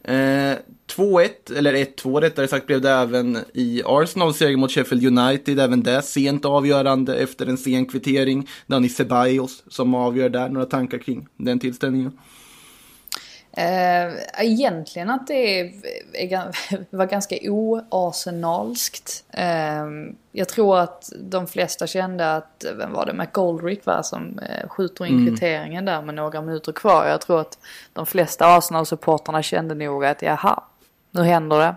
Eh, två ett, eller ett två rättare sagt, blev det även i Arsenal seger mot Sheffield United. Även det sent avgörande efter en sen kvittering. Dani Ceballos som avgör där. Några tankar kring den tillställningen? Eh, egentligen att det är, är, var ganska oarsenalskt. Eh, jag tror att de flesta kände att, vem var det, McGoldrick var som eh, skjuter in kvitteringen mm. där med några minuter kvar. Jag tror att de flesta Arsenal-supporterna kände nog att jaha, nu händer det.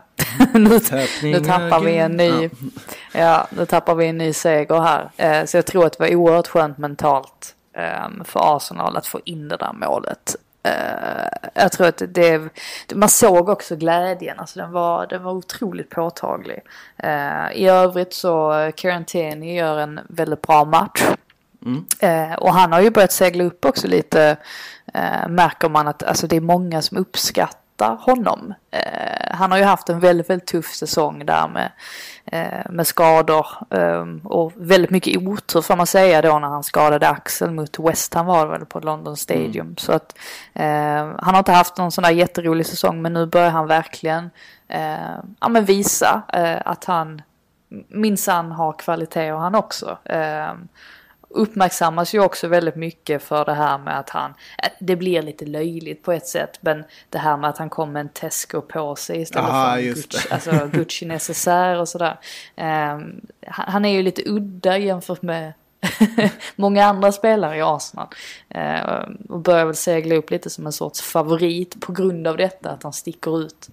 nu, nu tappar vi en ny ja. ja, nu tappar vi en ny seger här. Eh, så jag tror att det var oerhört skönt mentalt eh, för Arsenal att få in det där målet. Uh, jag tror att det, man såg också glädjen, alltså den var, den var otroligt påtaglig. Uh, i övrigt så Quarantini gör en väldigt bra match. Mm. Uh, och han har ju börjat segla upp också lite, uh, märker man att alltså, det är många som uppskattar honom. Uh, han har ju haft en väldigt, väldigt tuff säsong där med, uh, med skador um, och väldigt mycket otur får man säga då när han skadade axeln mot West Ham var väl på London Stadium. Mm. Så att uh, han har inte haft någon sån där jätterolig säsong, men nu börjar han verkligen uh, ja, men visa uh, att han minsann har kvalitet och han också. Uh, uppmärksammas ju också väldigt mycket för det här med att han, det blir lite löjligt på ett sätt, men det här med att han kom med en Tesco på sig istället Aha, för Gucci, alltså Gucci necessär och sådär. Um, han är ju lite udda jämfört med många andra spelare i Arsenal uh, och börjar väl segla upp lite som en sorts favorit på grund av detta, att han sticker ut.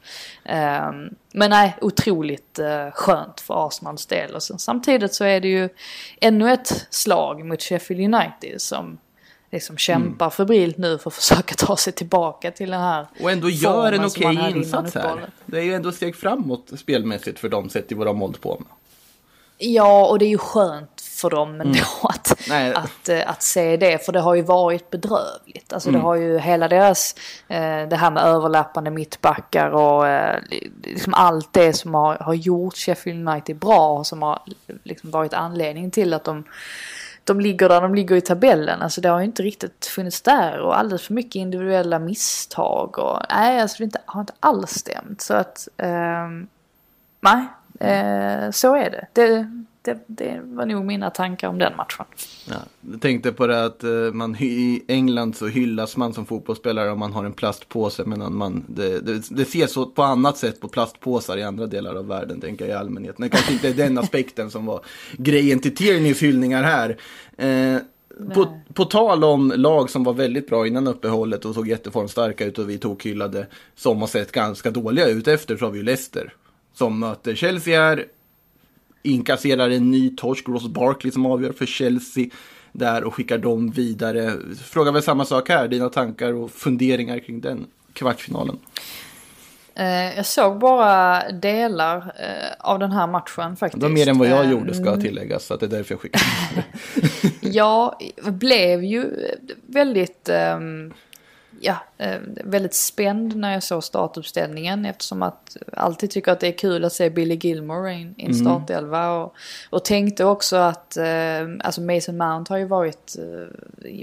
Um, men nej, otroligt uh, skönt för Arsenals del. Och sen, samtidigt så är det ju ännu ett slag mot Sheffield United som liksom kämpar mm. febrilt nu för att försöka ta sig tillbaka till den här och ändå gör en okej okay insats här. Det är ju ändå steg framåt spelmässigt för dem sett i vad de hållit på med. Ja, och det är ju skönt för dem ändå att, mm. att, att, att se det, för det har ju varit bedrövligt. Alltså mm. det har ju hela deras, det här med överlappande mittbackar och liksom allt det som har, har gjort Sheffield United bra och som har liksom varit anledningen till att de, de ligger där de ligger i tabellen. Alltså det har ju inte riktigt funnits där och alldeles för mycket individuella misstag. Och, nej, alltså det inte, har inte alls stämt. Så att, eh, nej. Eh, så är det. Det, det. det var nog mina tankar om den matchen. Ja, jag tänkte på det att man, i England så hyllas man som fotbollsspelare om man har en plastpåse, medan man, det, det, det ses så på annat sätt på plastpåsar i andra delar av världen, tänker jag i allmänhet. Det kanske inte är den aspekten som var grejen till Tiernys hyllningar här. Eh, På, på tal om lag som var väldigt bra innan uppehållet och såg jätteformstarka ut och vi tog hyllade som har sett ganska dåliga ut efter, så har vi ju Leicester som möter Chelsea här, inkasserar en ny torsk, Ross Barkley som avgör för Chelsea där och skickar dem vidare. Frågar väl samma sak här, dina tankar och funderingar kring den kvartsfinalen? Jag såg bara delar av den här matchen faktiskt. Det var mer än vad jag gjorde, ska tilläggas, så att det är därför jag skickade. Jag blev ju väldigt... Ja, väldigt spänd när jag såg startuppställningen, eftersom att alltid tycker att det är kul att se Billy Gilmore i en startelva och, och tänkte också att alltså Mason Mount har ju varit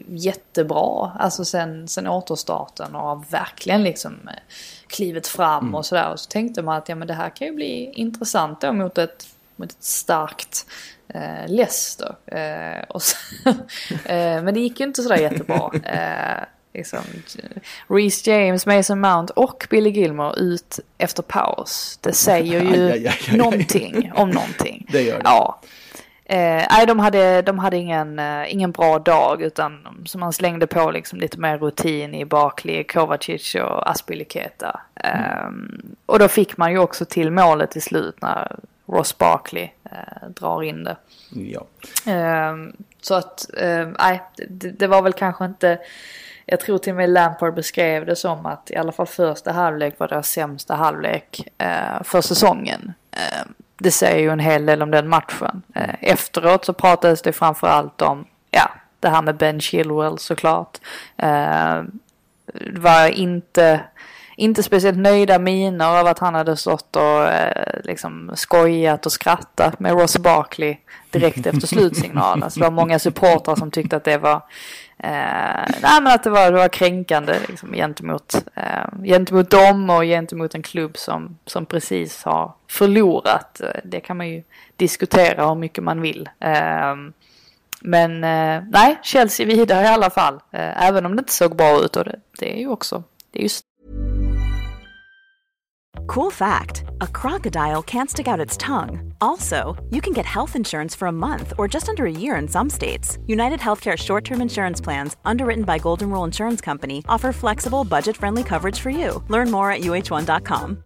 jättebra alltså sen, sen återstarten och har verkligen liksom klivit fram mm. och sådär, och så tänkte man att ja, men det här kan ju bli intressant då mot ett, mot ett starkt eh, Leicester eh, och så, eh, men det gick ju inte sådär jättebra. eh, Liksom, Reece James, Mason Mount och Billy Gilmore ut efter paus. Det säger ju aj, aj, aj, aj, någonting om någonting. Det gör det. Ja. Eh, de hade, de hade ingen, ingen bra dag, utan som man slängde på liksom lite mer rutin i Barkley, Kovacic och Aspilicueta. Eh, mm. Och då fick man ju också till målet till slut när Ross Barkley eh, drar in det. Ja. Eh, så att, nej, eh, det, det var väl kanske inte jag tror till och med Lampard beskrev det som att i alla fall första halvlek var deras sämsta halvlek eh, för säsongen. Eh, det säger ju en hel del om den matchen. Eh, efteråt så pratades det framförallt om ja, det här med Ben Chilwell såklart. Eh, var inte... Inte speciellt nöjda miner av att han hade stått och eh, liksom skojat och skrattat med Ross Barkley direkt efter slutsignalen. Alltså, det var många supportrar som tyckte att det var, eh, nej, men att det var, det var kränkande liksom, gentemot, eh, gentemot dem och gentemot en klubb som, som precis har förlorat. Det kan man ju diskutera hur mycket man vill. Eh, men eh, nej, Chelsea vidare i alla fall. Eh, även om det inte såg bra ut. Och det, det är ju också... Det är just Cool fact, a crocodile can't stick out its tongue. Also, you can get health insurance for a month or just under a year in some states. United Healthcare short-term insurance plans, underwritten by Golden Rule Insurance Company, offer flexible, budget-friendly coverage for you. Learn more at u h one dot com.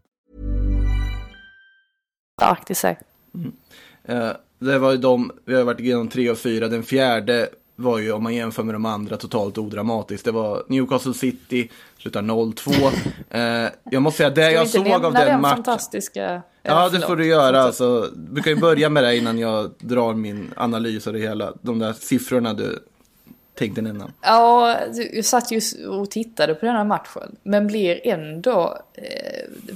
Starkt i sig. Mm. Uh, det var ju de, vi har varit igenom tre och fyra. Den fjärde var ju, om man jämför med de andra, totalt odramatiskt. Det var Newcastle City, slutar noll två. Eh, jag måste säga, det jag såg av den matchen... fantastiska... Ja, det får du göra. Alltså, du kan ju börja med det innan jag drar min analys av det hela. De där siffrorna du tänkte nämna. Ja, jag satt ju och tittade på den här matchen. Men blir ändå eh,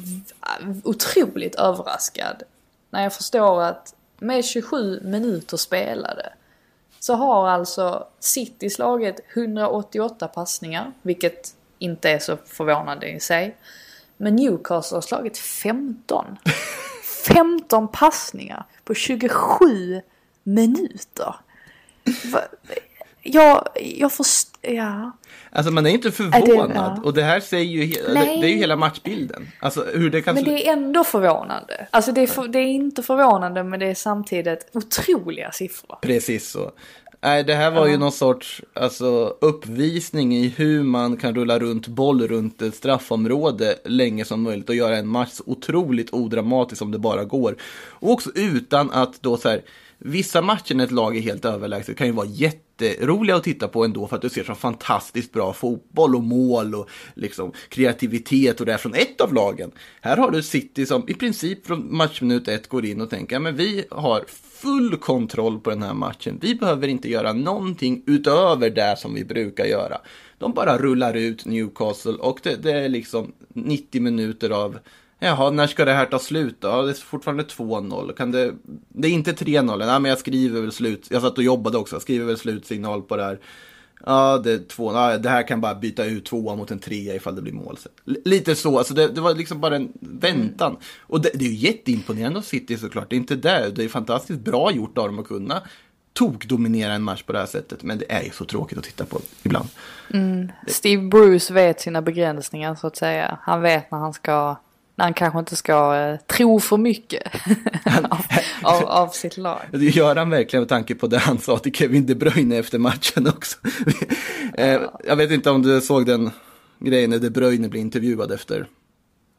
otroligt överraskad när jag förstår att med tjugosju minuter spelade... så har alltså City slaget hundraåttioåtta passningar, vilket inte är så förvånande i sig. Men Newcastle har slagit femton. femton passningar på tjugosju minuter. Jag, jag förstår... Ja. Alltså man är inte förvånad. Är det, ja. Och det här säger ju he- det, det är ju hela matchbilden. Alltså, hur det kan men det är ändå förvånande. Alltså det är, för, det är inte förvånande, men det är samtidigt otroliga siffror. Precis så. Nej, det här var ja. ju någon sorts alltså, uppvisning i hur man kan rulla runt boll runt ett straffområde länge som möjligt och göra en match så otroligt odramatisk som det bara går. Och också utan att då så här, vissa matcher när ett lag är helt överlägset kan ju vara jätteroliga att titta på ändå för att du ser så fantastiskt bra fotboll och mål och liksom kreativitet och det är från ett av lagen. Här har du City som i princip från matchminut ett går in och tänker, ja, men vi har full kontroll på den här matchen. Vi behöver inte göra någonting utöver det som vi brukar göra. De bara rullar ut Newcastle och det, det är liksom nittio minuter av... Jaha, när ska det här ta slut då? Det är fortfarande två noll. Kan det... det är inte tre noll. Nej, men jag skriver väl slut. Jag satt och jobbade också. Jag skriver väl slutsignal på det här. Ja, det är två... ja, det här kan bara byta ut tvåa mot en trea ifall det blir mål. L- lite så. Alltså det, det var liksom bara en väntan. Mm. Och det, det är ju jätteimponerande att City såklart. Det är inte det. Det är fantastiskt bra gjort av dem att kunna tokdominera en match på det här sättet. Men det är ju så tråkigt att titta på ibland. Mm. Steve Bruce vet sina begränsningar så att säga. Han vet när han ska... han kanske inte ska eh, tro för mycket av, av, av sitt lag. Det gör han verkligen med tanke på det han sa till Kevin De Bruyne efter matchen också. eh, ja. Jag vet inte om du såg den grejen när De Bruyne blev intervjuad efter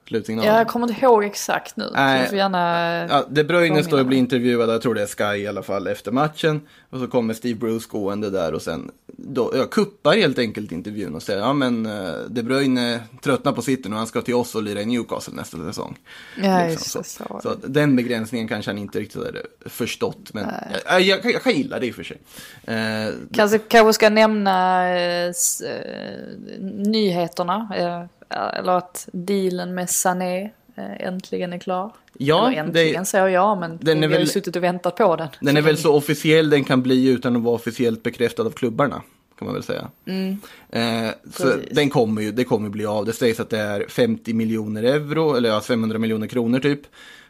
slutsignalen. Ja, jag kommer inte ihåg exakt nu. Äh, så gärna... ja, De Bruyne står och blir intervjuad, jag tror det är Sky i alla fall, efter matchen. Och så kommer Steve Bruce gående där och sen då, jag kuppar helt enkelt intervjun och säger ja men De Bruyne tröttnar på City och han ska till oss och lira i Newcastle nästa säsong. Ja, liksom, så. Så, så den begränsningen kanske han inte riktigt hade förstått, men jag, jag, jag kan gilla det i och för sig. Eh, kanske, kanske ska nämna eh, s, eh, nyheterna. Eh. Eller att dealen med Sané äntligen är klar. Ja, eller äntligen det, säger jag, men den är vi har väl, suttit och väntat på den. Den är väl så officiell den kan bli utan att vara officiellt bekräftad av klubbarna, kan man väl säga. Mm. Eh, så den kommer ju, det kommer bli av. Det sägs att det är femtio miljoner euro, eller ja, femhundra miljoner kronor typ,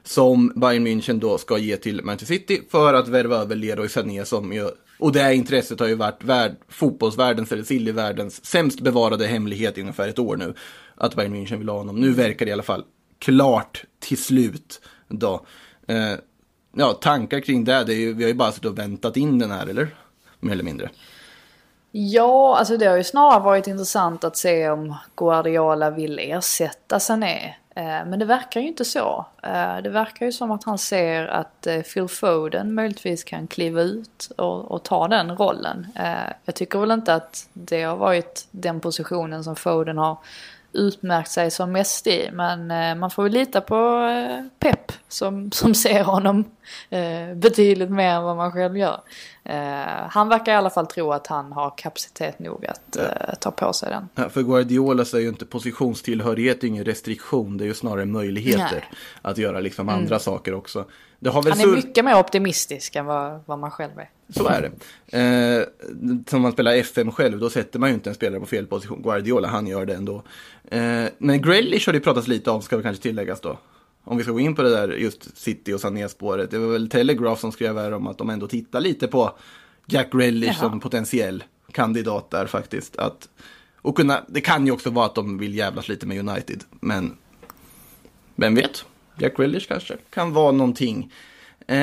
som Bayern München då ska ge till Manchester City för att värva över Leroy Sané som ju... Och det här intresset har ju varit värld, fotbollsvärldens eller sillivärldens sämst bevarade hemlighet i ungefär ett år nu. Att Bayern München vill ha honom. Nu verkar det i alla fall klart till slut då. Eh, ja, tankar kring det, det är ju, vi har ju bara suttit och väntat in den här, eller? Mer eller mindre. Ja, alltså det har ju snarare varit intressant att se om Guardiola vill ersätta Sané Men det verkar ju inte så. Det verkar ju som att han ser att Phil Foden möjligtvis kan kliva ut och, och ta den rollen. Jag tycker väl inte att det har varit den positionen som Foden har utmärkt sig som mest i. Men man får väl lita på Pep som, som ser honom betydligt mer än vad man själv gör. Han verkar i alla fall tro att han har kapacitet nog att ja. ta på sig den. Ja, för Guardiola så är ju inte positionstillhörighet ingen restriktion. Det är ju snarare möjligheter Nej. att göra liksom andra mm. saker också. Det har väl han är sur... mycket mer optimistisk än vad, vad man själv är. Så är det. Eh, som man spelar F M själv, då sätter man ju inte en spelare på fel position. Guardiola, han gör det ändå. Eh, men Grealish har det pratats lite om, ska vi kanske tilläggas då. Om vi ska gå in på det där just City och Sané-spåret. Det var väl Telegraph som skrev här om att de ändå tittar lite på Jack Grealish Jaha. som potentiell kandidat där faktiskt. Att, och kunna, det kan ju också vara att de vill jävlas lite med United. Men vem vet? Jack Grealish kanske kan vara någonting. Eh,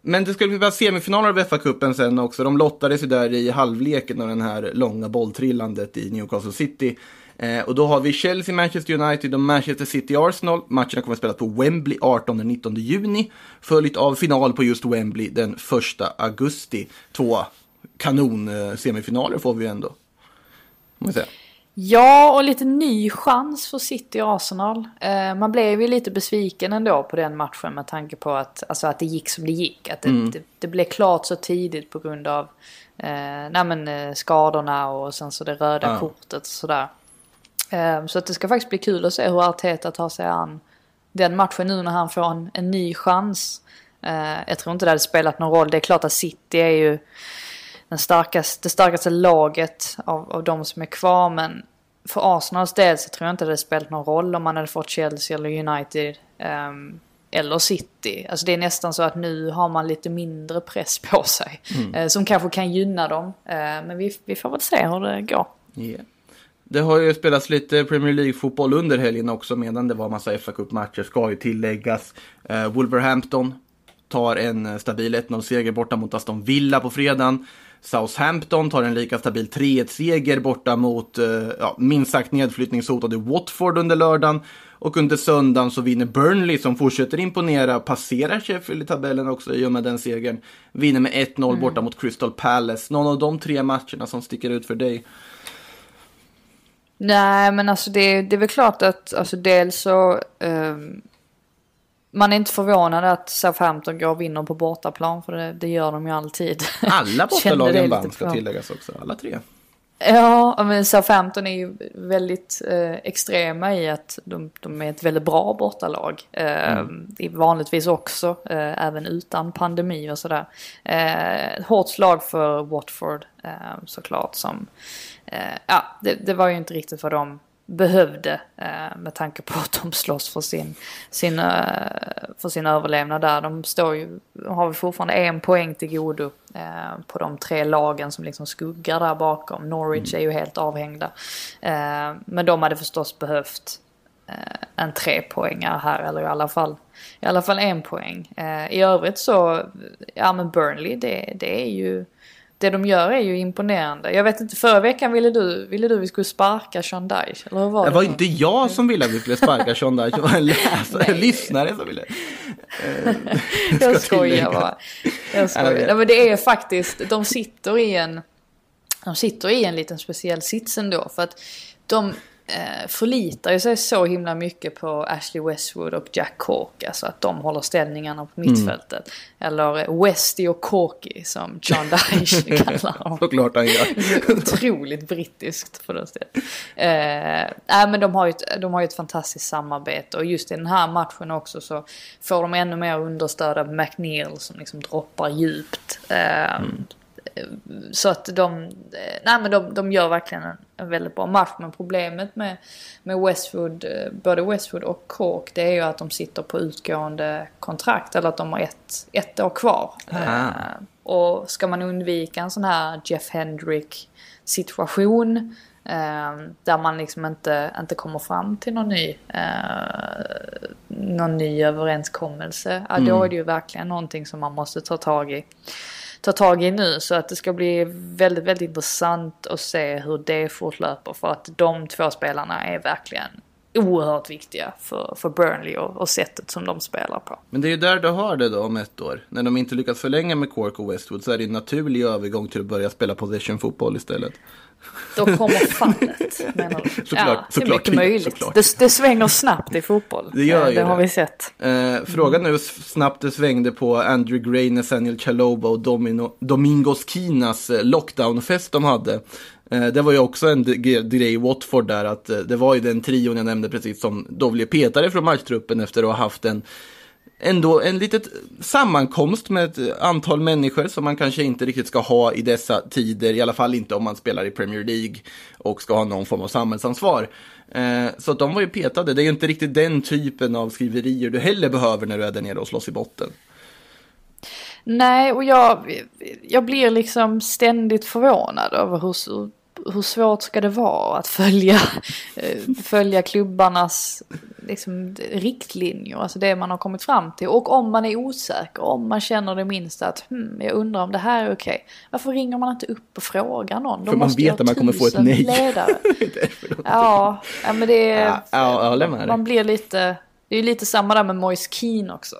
men det skulle bli bara semifinaler av F A-cupen sen också. De lottades ju där i halvleken av den här långa bolltrillandet i Newcastle City. Eh, och då har vi Chelsea, Manchester United och Manchester City Arsenal. Matcherna kommer att spelas på Wembley artonde och nittonde juni. Följt av final på just Wembley den första augusti. Två kanon-semifinaler får vi ändå. Må jag säga. Ja, och lite ny chans för City och Arsenal. Eh, man blev ju lite besviken ändå på den matchen med tanke på att, alltså att det gick som det gick. Att det, mm. det, det blev klart så tidigt på grund av eh, nej men, skadorna och sen så det röda ja. kortet och sådär. Eh, så att det ska faktiskt bli kul att se hur Arteta tar sig an den matchen nu när han får en, en ny chans. Eh, jag tror inte det hade spelat någon roll. Det är klart att City är ju... Den starkaste, det starkaste laget av, av de som är kvar, men för Arsenals del så tror jag inte det spelat någon roll om man hade fått Chelsea eller United um, eller City. Alltså det är nästan så att nu har man lite mindre press på sig mm. uh, som kanske kan gynna dem. Uh, men vi, vi får väl se hur det går. Yeah. Det har ju spelats lite Premier League-fotboll under helgen också, medan det var en massa F A-cupmatcher ska ju tilläggas. Uh, Wolverhampton tar en stabil ett noll seger borta mot Aston Villa på fredagen. Southampton tar en lika stabil tre ett seger borta mot ja, minst sagt nedflyttningshotade Watford under lördagen. Och under söndagen så vinner Burnley, som fortsätter imponera, passerar Sheffield i tabellen också i och med den segern. Vinner med ett noll mm. borta mot Crystal Palace. Någon av de tre matcherna som sticker ut för dig? Nej, men alltså det, det är väl klart att alltså dels så... Um... Man är inte förvånad att Southampton går och vinner på bortaplan, för det, det gör de ju alltid. Alla bortalagen vann, ska tilläggas också, alla tre. Ja, men Southampton är ju väldigt eh, extrema i att de, de är ett väldigt bra bortalag. Eh, mm. Vanligtvis också, eh, även utan pandemi och sådär. Eh, hårt slag för Watford, eh, såklart. Som, eh, ja, det, det var ju inte riktigt för dem. Behövde eh, med tanke på att de slåss för sin, sin, eh, för sin överlevnad där. De står ju, har vi fortfarande en poäng till godo eh, på de tre lagen som liksom skuggar där bakom. Norwich mm. är ju helt avhängda. Eh, men de hade förstås behövt eh, en tre poängare här, eller i alla fall, i alla fall en poäng. Eh, I övrigt så, ja men Burnley, det, det är ju... Det de gör är ju imponerande. Jag vet inte, förra veckan ville du, ville du vi skulle sparka Sean Dyche, eller var det? Det var inte jag som ville att vi skulle sparka Sean Dyche, det var en, läsare, en lyssnare som ville. Jag skojar bara. Jag skojar. Nej, men det är faktiskt, de sitter i en, de sitter i en liten speciell sits ändå, för att de... förlitar ju sig så himla mycket på Ashley Westwood och Jack Cork, alltså att de håller ställningarna på mittfältet. Mm. Eller Westy och Corky som John Dyche kallar dem. Såklart han gör. Otroligt brittiskt på det sättet. Eh, äh, men de har, ju ett, de har ju ett fantastiskt samarbete, och just i den här matchen också så får de ännu mer understöd av McNeil som liksom droppar djupt. Eh, mm. Så att de, nej men de, de gör verkligen en, en väldigt bra match. Men problemet med, med Westwood, både Westwood och Cork, det är ju att de sitter på utgående kontrakt, eller att de har ett, ett år kvar. Ah. Och ska man undvika en sån här Jeff Hendrick situation där man liksom inte, inte kommer fram till någon ny, eh, någon ny överenskommelse, mm. då är det ju verkligen någonting som man måste ta tag i. ta tag i nu, så att det ska bli väldigt, väldigt intressant att se hur det fortlöper, för att de två spelarna är verkligen oerhört viktiga för, för Burnley och, och sättet som de spelar på. Men det är ju där du har det då om ett år. När de inte lyckats förlänga med Cork och Westwood så är det en naturlig övergång till att börja spela possession-fotboll istället. Då kommer fallet, menar du? Såklart, ja, det är mycket möjligt. Såklart. Det, det svänger snabbt i fotboll. Det gör ju det. Det har vi sett. Eh, frågan nu snabbt det svängde på Andrew Gray, Nathaniel Chaloba och Domino, Domingos Kinas lockdownfest de hade. Det var ju också en grej i Watford där, att det var ju den trion jag nämnde precis som då blev petare från matchtruppen efter att ha haft en, ändå en litet sammankomst med ett antal människor som man kanske inte riktigt ska ha i dessa tider, i alla fall inte om man spelar i Premier League och ska ha någon form av samhällsansvar. Så de var ju petade. Det är ju inte riktigt den typen av skriverier du heller behöver när du är där nere och slåss i botten. Nej, och jag, jag blir liksom ständigt förvånad över hur, hur svårt ska det vara att följa, följa klubbarnas liksom, riktlinjer, alltså det man har kommit fram till. Och om man är osäker, om man känner det minsta att hmm, jag undrar om det här är okej. Varför ringer man inte upp och frågar någon? Då för måste man vet att man kommer få ett nej. Ledare. ja, men det är... Ja, ja, ja, man blir lite... Det är ju lite samma där med Moise Keane också.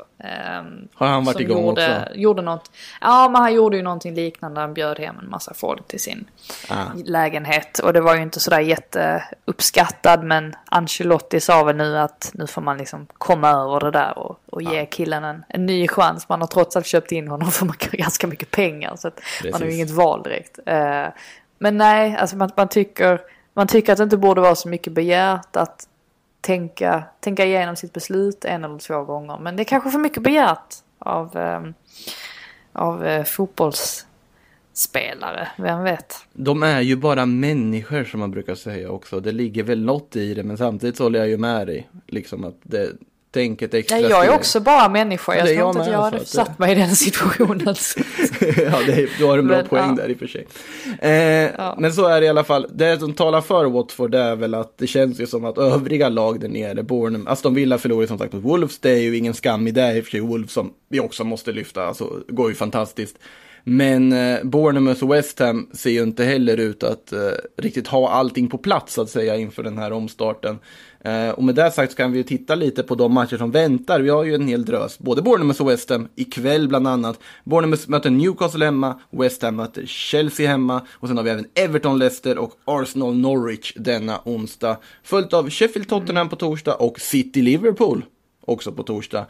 Har han varit igång gjorde, också? Gjorde något, ja, men han gjorde ju någonting liknande. Han bjöd hem en massa folk till sin ah. lägenhet. Och det var ju inte sådär jätteuppskattad. Men Ancelotti sa väl nu att nu får man liksom komma över det där och, och ah. ge killen en, en ny chans. Man har trots allt köpt in honom för man kan ganska mycket pengar. Så att man har ju inget val direkt. Men nej, alltså man, man, tycker, man tycker att det inte borde vara så mycket begärt att Tänka, tänka igenom sitt beslut en eller två gånger. Men det är kanske för mycket begärt av, eh, av eh, fotbollsspelare. Vem vet? De är ju bara människor som man brukar säga också. Det ligger väl något i det, men samtidigt så håller jag ju med dig. Liksom att det, tänk ett extra ja, jag är steg. Också bara människa. Jag tror inte att jag hade satt mig i den situationen. Ja, det är, du har en bra men, poäng ja. där i och för sig. Eh, ja. Men så är det i alla fall. Det som talar för Watford är väl att det känns ju som att övriga lag där nere, Bournemouth, Aston Villa förlorade som sagt mot Wolves. Det är ju ingen skam i det i och för sig. Wolves som vi också måste lyfta, alltså går ju fantastiskt. Men eh, Bournemouth och West Ham ser ju inte heller ut att eh, riktigt ha allting på plats så att säga inför den här omstarten. Eh, och med det sagt så kan vi ju titta lite på de matcher som väntar. Vi har ju en hel drös, både Bournemouth och West Ham ikväll bland annat. Bournemouth möter Newcastle hemma, West Ham möter Chelsea hemma och sen har vi även Everton, Leicester och Arsenal Norwich denna onsdag. Följt av Sheffield Tottenham på torsdag och City Liverpool också på torsdag.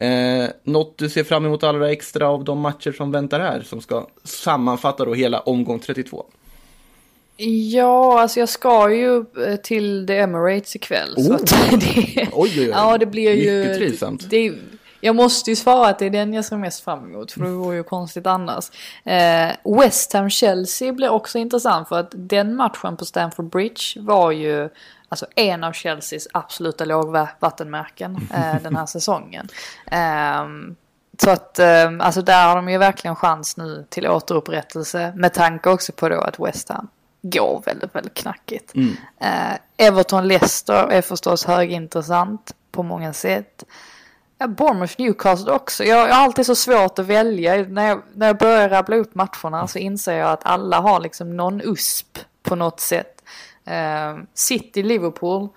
Eh, något du ser fram emot allra extra av de matcher som väntar här, som ska sammanfatta då hela omgång trettiotvå? Ja, alltså jag ska ju till The Emirates ikväll. Oh. Så att det, oj, oj, oj. Ja, det blir ju... Mycket trivsamt. Det, jag måste ju svara att det är den jag ser mest fram emot, för det vore ju konstigt annars. Eh, West Ham-Chelsea blir också intressant, för att den matchen på Stamford Bridge var ju... Alltså en av Chelseas absoluta lågvattenmärken eh, den här säsongen. Eh, så att eh, alltså där har de ju verkligen chans nu till återupprättelse. Med tanke också på då att West Ham går väldigt, väldigt knackigt. Mm. Eh, Everton-Leicester är förstås högintressant på många sätt. Ja, Bournemouth-Newcastle också. Jag har alltid så svårt att välja. När jag, när jag börjar rabbla upp matcherna så inser jag att alla har liksom någon U S P på något sätt. City Liverpool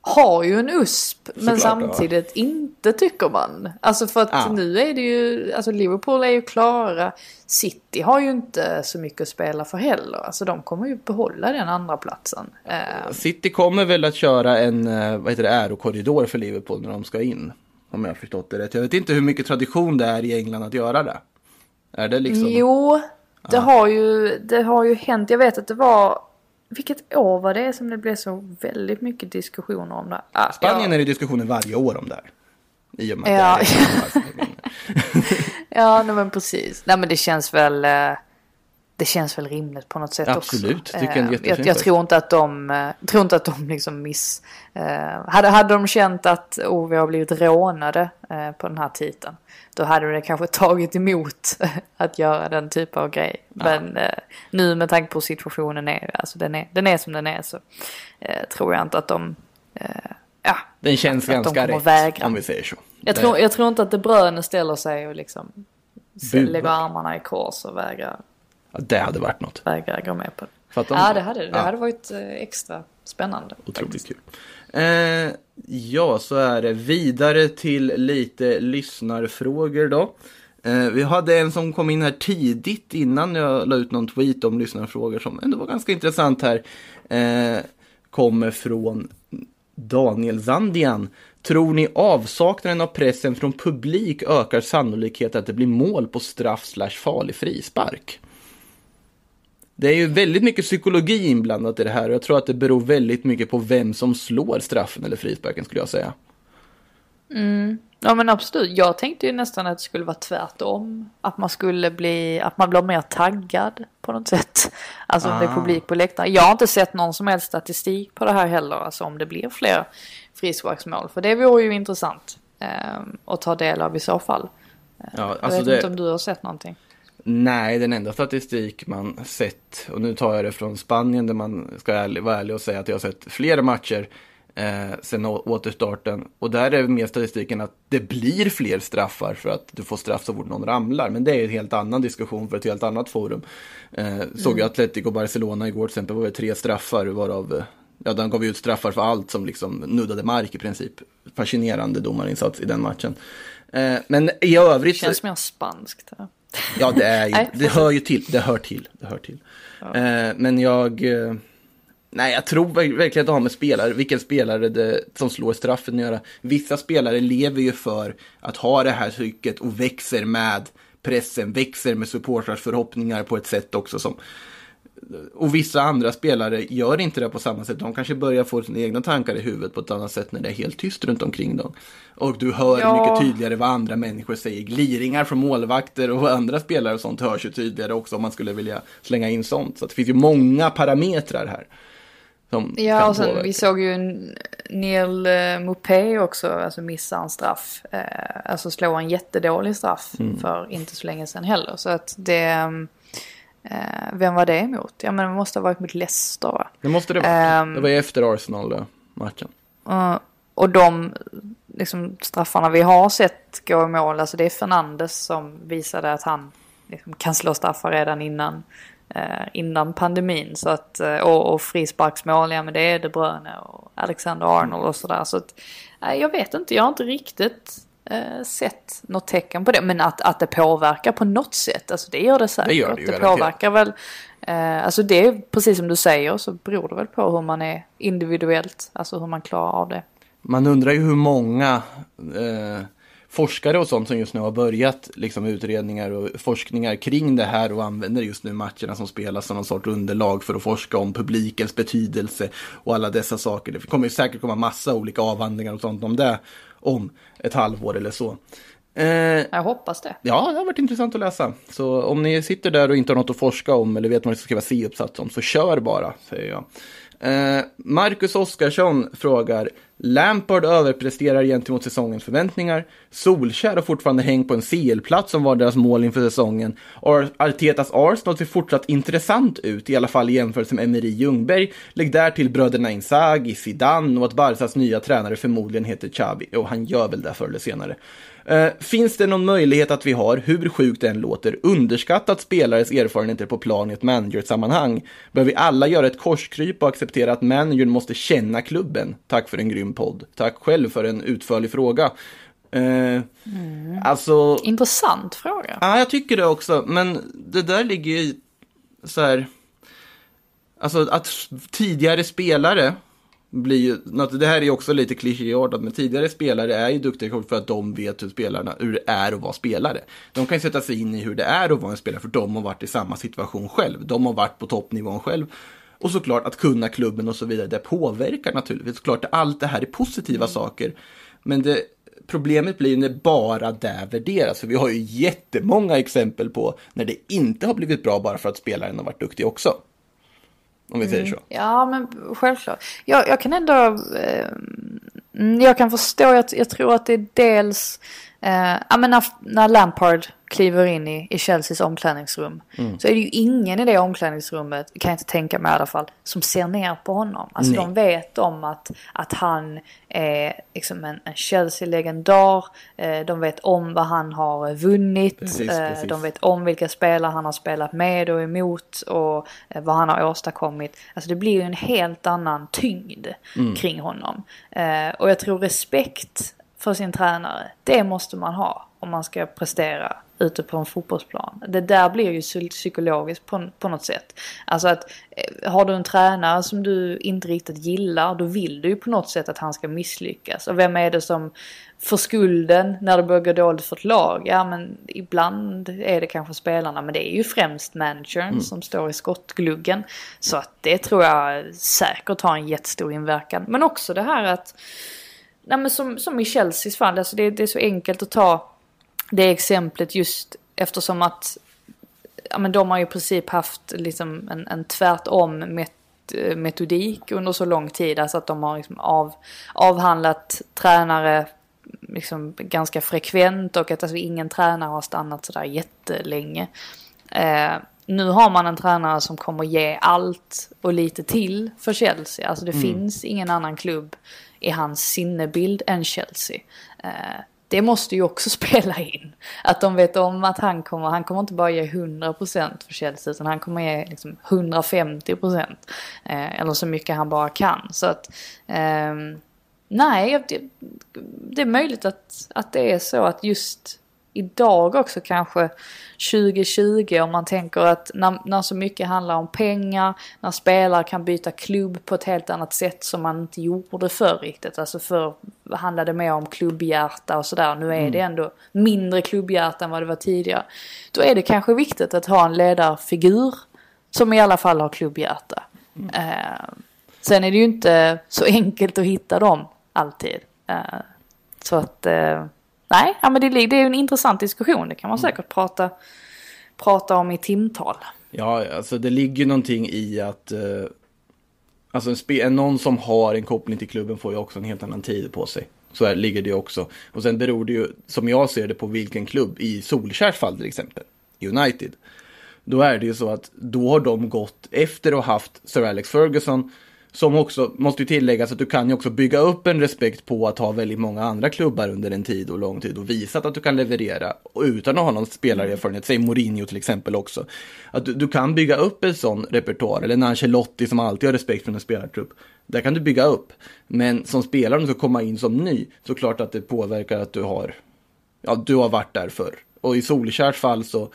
har ju en U S P såklart, men samtidigt ja. inte tycker man. Alltså för att ja. nu är det ju alltså Liverpool är ju klara. City har ju inte så mycket att spela för heller. Alltså de kommer ju behålla den andra platsen. City kommer väl att köra en vad heter det, ärokorridor för Liverpool när de ska in. Om jag har förstått det rätt. Jag vet inte hur mycket tradition det är i England att göra det. Är det liksom Jo, det ja. har ju det har ju hänt. Jag vet att det var vilket år var det som det blev så väldigt mycket diskussioner om det? Ah, Spanien ja. är det diskussioner varje år om där. I och med ja. det här. ja, nej, men precis. Nej, men det känns väl det känns väl rimligt på något sätt Absolut. också. Absolut. Jag, jag tror inte att de tror inte att de liksom miss hade hade de känt att oh, vi har blivit rånade på den här titeln. Då hade det kanske tagit emot att göra den typen av grej. Ja. Men eh, nu med tanke på situationen är, alltså den, är, den är som den är så eh, tror jag inte att de... Eh, ja, den känns att, ganska att de rätt vägra. Om vi säger så. Jag tror, jag tror inte att De Bruyne ställer sig och liksom lägger armarna i kors och vägrar. Ja, det hade varit något. Vägrar gå med på det. Ja, det hade det. Det hade varit extra spännande. Otroligt kul. Eh, ja, så är det. Vidare till lite lyssnarfrågor då. Eh, vi hade en som kom in här tidigt innan jag la ut någon tweet om lyssnarfrågor som ändå var ganska intressant här. Eh, kommer från Daniel Zandian. Tror ni avsaknaden av pressen från publik ökar sannolikheten att det blir mål på straff slash farlig frispark? Det är ju väldigt mycket psykologi inblandat i det här, och jag tror att det beror väldigt mycket på vem som slår straffen eller frisparken, skulle jag säga. Mm. Ja, men absolut. Jag tänkte ju nästan att det skulle vara tvärtom. Att man skulle bli, att man blir mer taggad på något sätt. Alltså om ah. det är publik på läktaren. Jag har inte sett någon som helst statistik på det här heller. Alltså om det blir fler frisparksmål. För det vore ju intressant eh, att ta del av i så fall. Ja, alltså jag vet det... inte om du har sett någonting. Nej, den enda statistik man sett, och nu tar jag det från Spanien där man ska vara ärlig och säga att jag har sett flera matcher eh, sen å- återstarten, och där är mer statistiken att det blir fler straffar för att du får straff så fort någon ramlar, men det är en helt annan diskussion för ett helt annat forum. Eh, såg mm. jag Atletico och Barcelona igår till exempel, var det tre straffar varav, ja, de gav ut straffar för allt som liksom nuddade mark i princip. Fascinerande domarinsats i den matchen. Eh, men i övrigt... Det känns mer spanskt här. Ja, det är ju, det hör ju till, det hör till, det hör till. Ja. Eh, men jag, eh, nej jag tror verkligen att det har med spelare, vilken spelare det, som slår straffen att göra. Vissa spelare lever ju för att ha det här trycket och växer med pressen, växer med supporters förhoppningar på ett sätt också som, och vissa andra spelare gör inte det på samma sätt. De kanske börjar få sina egna tankar i huvudet på ett annat sätt när det är helt tyst runt omkring dem. Och du hör ja. mycket tydligare vad andra människor säger. Gliringar från målvakter och andra spelare och sånt hörs ju tydligare också om man skulle vilja slänga in sånt. Så det finns ju många parametrar här. Ja, och sen vi såg ju Neil Mopé också, alltså missa en straff. Alltså slå en jättedålig straff mm. för inte så länge sedan heller. Så att det... Vem var det emot? Ja, men det måste ha varit mot Leicester, va? Det måste det vara. Um, det var ju efter Arsenal-matchen. Uh, och de liksom, straffarna vi har sett gå i mål, alltså det är Fernandes som visade att han liksom, kan slå straffar redan innan, uh, innan pandemin. Så att, uh, och, och frisparksmål, ja men det är De Bruyne och Alexander Arnold och sådär. Så att, uh, jag vet inte, jag har inte riktigt... sett något tecken på det, men att, att det påverkar på något sätt, alltså det gör det säkert, det, gör det, det påverkar väl eh, alltså det är precis som du säger, så beror det väl på hur man är individuellt, alltså hur man klarar av det. Man undrar ju hur många eh, forskare och sånt som just nu har börjat liksom utredningar och forskningar kring det här och använder just nu matcherna som spelas som någon sorts underlag för att forska om publikens betydelse och alla dessa saker. Det kommer ju säkert komma massa olika avhandlingar och sånt om det om ett halvår eller så. Eh, jag hoppas det. Ja, det har varit intressant att läsa. Så om ni sitter där och inte har något att forska om eller vet vad ni ska skriva C-uppsats om, så kör bara, säger jag. Eh, Marcus Oskarsson frågar: Lampard överpresterar gentemot säsongens förväntningar. Solskjär har fortfarande häng på en C L-plats som var deras mål inför säsongen. Ar- Artetas Arsenal ser fortsatt intressant ut, i alla fall i jämförelse med Emery Ljungberg. Lägg där till bröderna Inzaghi, Zidane och att Barsas nya tränare förmodligen heter Xabi. Och han gör väl det förr eller senare. Uh, finns det någon möjlighet att vi har, hur sjukt den låter, underskattat spelares erfarenheter på plan i ett managersammanhang? Bör vi alla göra ett korskryp och acceptera att managern måste känna klubben? Tack för en grym podd. Tack själv för en utförlig fråga. Uh, mm. Alltså, intressant fråga. Ja, uh, jag tycker det också. Men det där ligger ju i så här, alltså att tidigare spelare blir ju, det här är ju också lite klichéartat, men tidigare spelare är ju duktiga för att de vet hur spelarna, hur det är att vara spelare. De kan ju sätta sig in i hur det är att vara en spelare, för de har varit i samma situation själv. De har varit på toppnivån själv. Och såklart att kunna klubben och så vidare, det påverkar naturligtvis. Såklart att allt det här är positiva mm. saker. Men det, problemet blir ju när bara det värderas. För vi har ju jättemånga exempel på när det inte har blivit bra bara för att spelaren har varit duktig också. Om vi säger så. Mm, ja, men självklart. Jag, jag kan ändå... Eh, jag kan förstå att jag tror att det är dels... Eh, jag menar, när Lampard kliver in i, i Chelseas omklädningsrum mm. så är det ju ingen i det omklädningsrummet, kan jag inte tänka mig i alla fall, som ser ner på honom. Alltså Nej. De vet om att, att han är liksom en, en Chelsea-legendar, de vet om vad han har vunnit, precis, precis. De vet om vilka spelare han har spelat med och emot och vad han har åstadkommit. Alltså det blir ju en helt annan tyngd mm. kring honom. Och jag tror respekt för sin tränare, det måste man ha om man ska prestera ute på en fotbollsplan. Det där blir ju psykologiskt på, på något sätt. Alltså att har du en tränare som du inte riktigt gillar, då vill du ju på något sätt att han ska misslyckas. Och vem är det som får skulden när det börjar gå dåligt för ett lag? Ja, men ibland är det kanske spelarna, men det är ju främst managern mm. som står i skottgluggen. Så att det tror jag säkert har en jättestor inverkan. Men också det här att, nej, men som, som i Chelseas fall, alltså det, det är så enkelt att ta det exemplet just eftersom att ja, men de har ju i princip haft liksom en, en tvärtom met, metodik under så lång tid. Alltså att de har liksom av, avhandlat tränare liksom ganska frekvent och att alltså ingen tränare har stannat sådär jättelänge. Eh, nu har man en tränare som kommer ge allt och lite till för Chelsea. Alltså det mm. finns ingen annan klubb i hans sinnebild än Chelsea. Eh, Det måste ju också spela in. Att de vet om att han kommer, han kommer inte bara ge hundra procent för Chelsea, utan han kommer ge liksom hundrafemtio procent. Eh, eller så mycket han bara kan. Så att, eh, nej, det, det är möjligt att, att det är så att just idag också kanske tjugo tjugo, om man tänker att när, när så mycket handlar om pengar, när spelare kan byta klubb på ett helt annat sätt som man inte gjorde förr riktigt. Alltså förr handlade det mer om klubbhjärta och sådär. Nu är mm. det ändå mindre klubbhjärta än vad det var tidigare. Då är det kanske viktigt att ha en ledarfigur som i alla fall har klubbhjärta. Mm. Eh, sen är det ju inte så enkelt att hitta dem alltid. Eh, så att... Eh, Nej, ja, men det, det är ju en intressant diskussion. Det kan man säkert prata, prata om i timtal. Ja, alltså det ligger någonting i att eh, alltså en spe, någon som har en koppling till klubben får ju också en helt annan tid på sig. Så här ligger det också. Och sen beror det ju, som jag ser det, på vilken klubb. I Solskjärs fall till exempel, United. Då är det ju så att då har de gått efter och haft Sir Alex Ferguson, som också måste ju tilläggas att du kan ju också bygga upp en respekt på att ha väldigt många andra klubbar under en tid och lång tid och visat att du kan leverera och utan att ha någon spelarerfarenhet, säg Mourinho till exempel också. Att du, du kan bygga upp en sån repertoar, eller en Ancelotti som alltid har respekt för en spelartrupp. Där kan du bygga upp, men som spelare om du ska komma in som ny, så klart att det påverkar att du har, ja, du har varit där förr. Och i Solskjärs fall så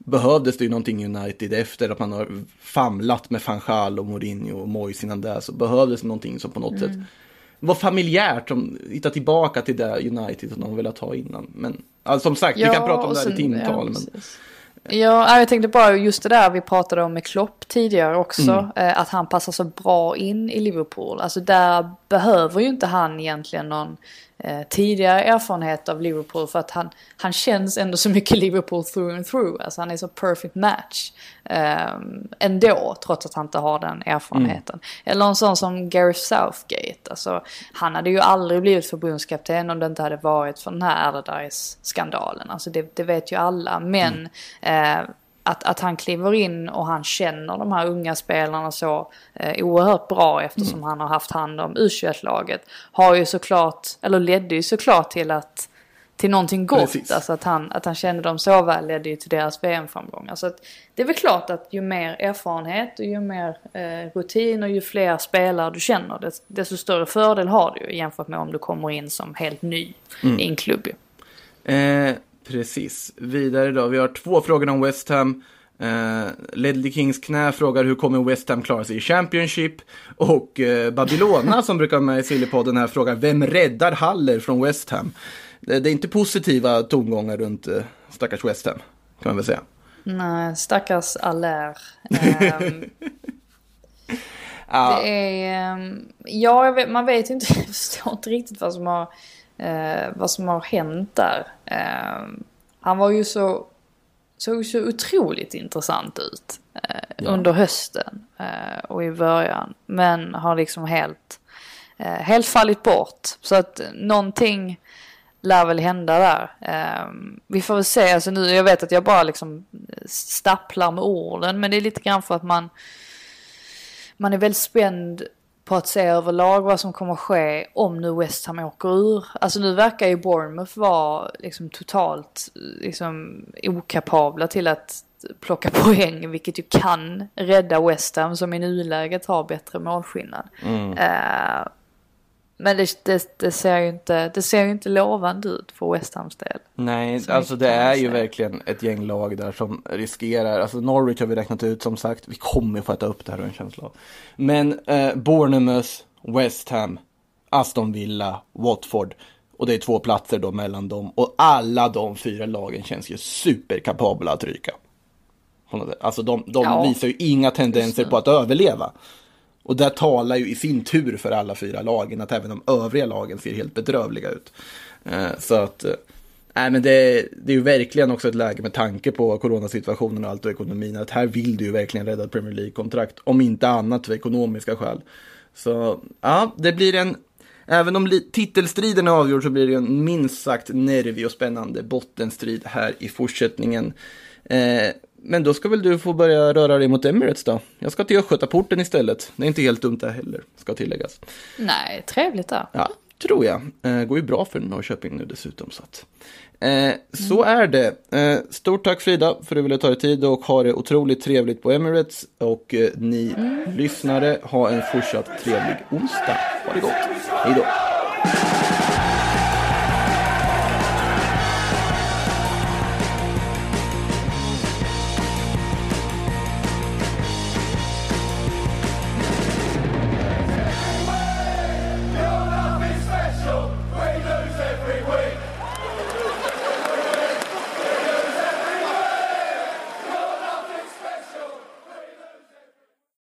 behövdes det ju någonting United efter att man har famlat med Fanchal och Mourinho och Moyes innan det, så behövdes någonting som på något mm. sätt var familjärt, som hittade tillbaka till det United som de ville ta innan. Men alltså, som sagt, ja, vi kan prata om det här i timtal. Ja, men... ja, jag tänkte bara just det där vi pratade om med Klopp tidigare också, mm. att han passar så bra in i Liverpool. Alltså där behöver ju inte han egentligen någon tidigare erfarenhet av Liverpool, för att han, han känns ändå så mycket Liverpool through and through. Alltså han är så perfect match um, ändå, trots att han inte har den erfarenheten. Mm. Eller någon sån som Gareth Southgate. Alltså, han hade ju aldrig blivit förbundskapten om det inte hade varit för den här Allardyce-skandalen. Alltså det, det vet ju alla. Men mm. eh, Att, att han kliver in och han känner de här unga spelarna så eh, oerhört bra, eftersom mm. han har haft hand om U tjugoett-laget, har ju såklart, eller ledde ju såklart till att till någonting gott. Alltså att han, att han kände dem så väl ledde ju till deras V M-framgångar. Så att det är väl klart att ju mer erfarenhet och ju mer eh, rutin och ju fler spelare du känner, desto större fördel har du jämfört med om du kommer in som helt ny mm. i en klubb. Eh. Precis. Vidare då. Vi har två frågor om West Ham. Eh, Ledley Kings knä frågar hur kommer West Ham klara sig i Championship? Och eh, Babylona som brukar vara med i Sillypodden här frågar vem räddar Haller från West Ham? Det, det är inte positiva tongångar runt eh, stackars West Ham, kan man väl säga. Nej, stackars Haller. Um... ah. Det är... Um... Ja, jag vet, man vet inte, jag förstår inte riktigt vad som har... Eh, vad som har hänt där. Eh, han var ju så såg så otroligt intressant ut eh, ja. under hösten eh, och i början, men har liksom helt eh, helt fallit bort, så att någonting lär väl hända där. Um, vi får väl se. Alltså nu, jag vet att jag bara liksom stapplar med orden, men det är lite grann för att man man är väl spänd på att se överlag vad som kommer att ske om nu West Ham åker ur. Alltså nu verkar ju Bournemouth vara liksom totalt liksom okapabla till att plocka poäng, vilket ju kan rädda West Ham som i nuläget har bättre målskillnad. Mm. Uh, men det, det, det ser ju inte det ser ju inte lovande ut för West Hams del. Nej, som alltså det är ju verkligen ett gäng lag där som riskerar. Alltså Norwich har vi räknat ut, som sagt, vi kommer få äta upp det här, en känsla av. Men eh, Bournemouth, West Ham, Aston Villa, Watford, och det är två platser då mellan dem, och alla de fyra lagen känns ju superkapabla att ryka. Alltså de, de ja. visar ju inga tendenser på att överleva. Och det talar ju i sin tur för alla fyra lagen, att även de övriga lagen ser helt bedrövliga ut. Så att, nej men det, det är ju verkligen också ett läge med tanke på coronasituationen och allt och ekonomin, att här vill du ju verkligen rädda Premier League-kontrakt, om inte annat för ekonomiska skäl. Så ja, det blir en, även om titelstriden är avgjord, så blir det en minst sagt nervig och spännande bottenstrid här i fortsättningen. Eh, Men då ska väl du få börja röra dig mot Emirates då. Jag ska till Östgötaporten istället. Det är inte helt dumt där heller, ska tilläggas. Nej, trevligt då. Ja, tror jag. Eh, går ju bra för Norrköping nu dessutom. Så, att. Eh, mm. så är det. Eh, stort tack Frida för att du ville ta dig tid, och ha det otroligt trevligt på Emirates. Och eh, ni mm. lyssnare, ha en fortsatt trevlig onsdag. Ha det gott. Hej då.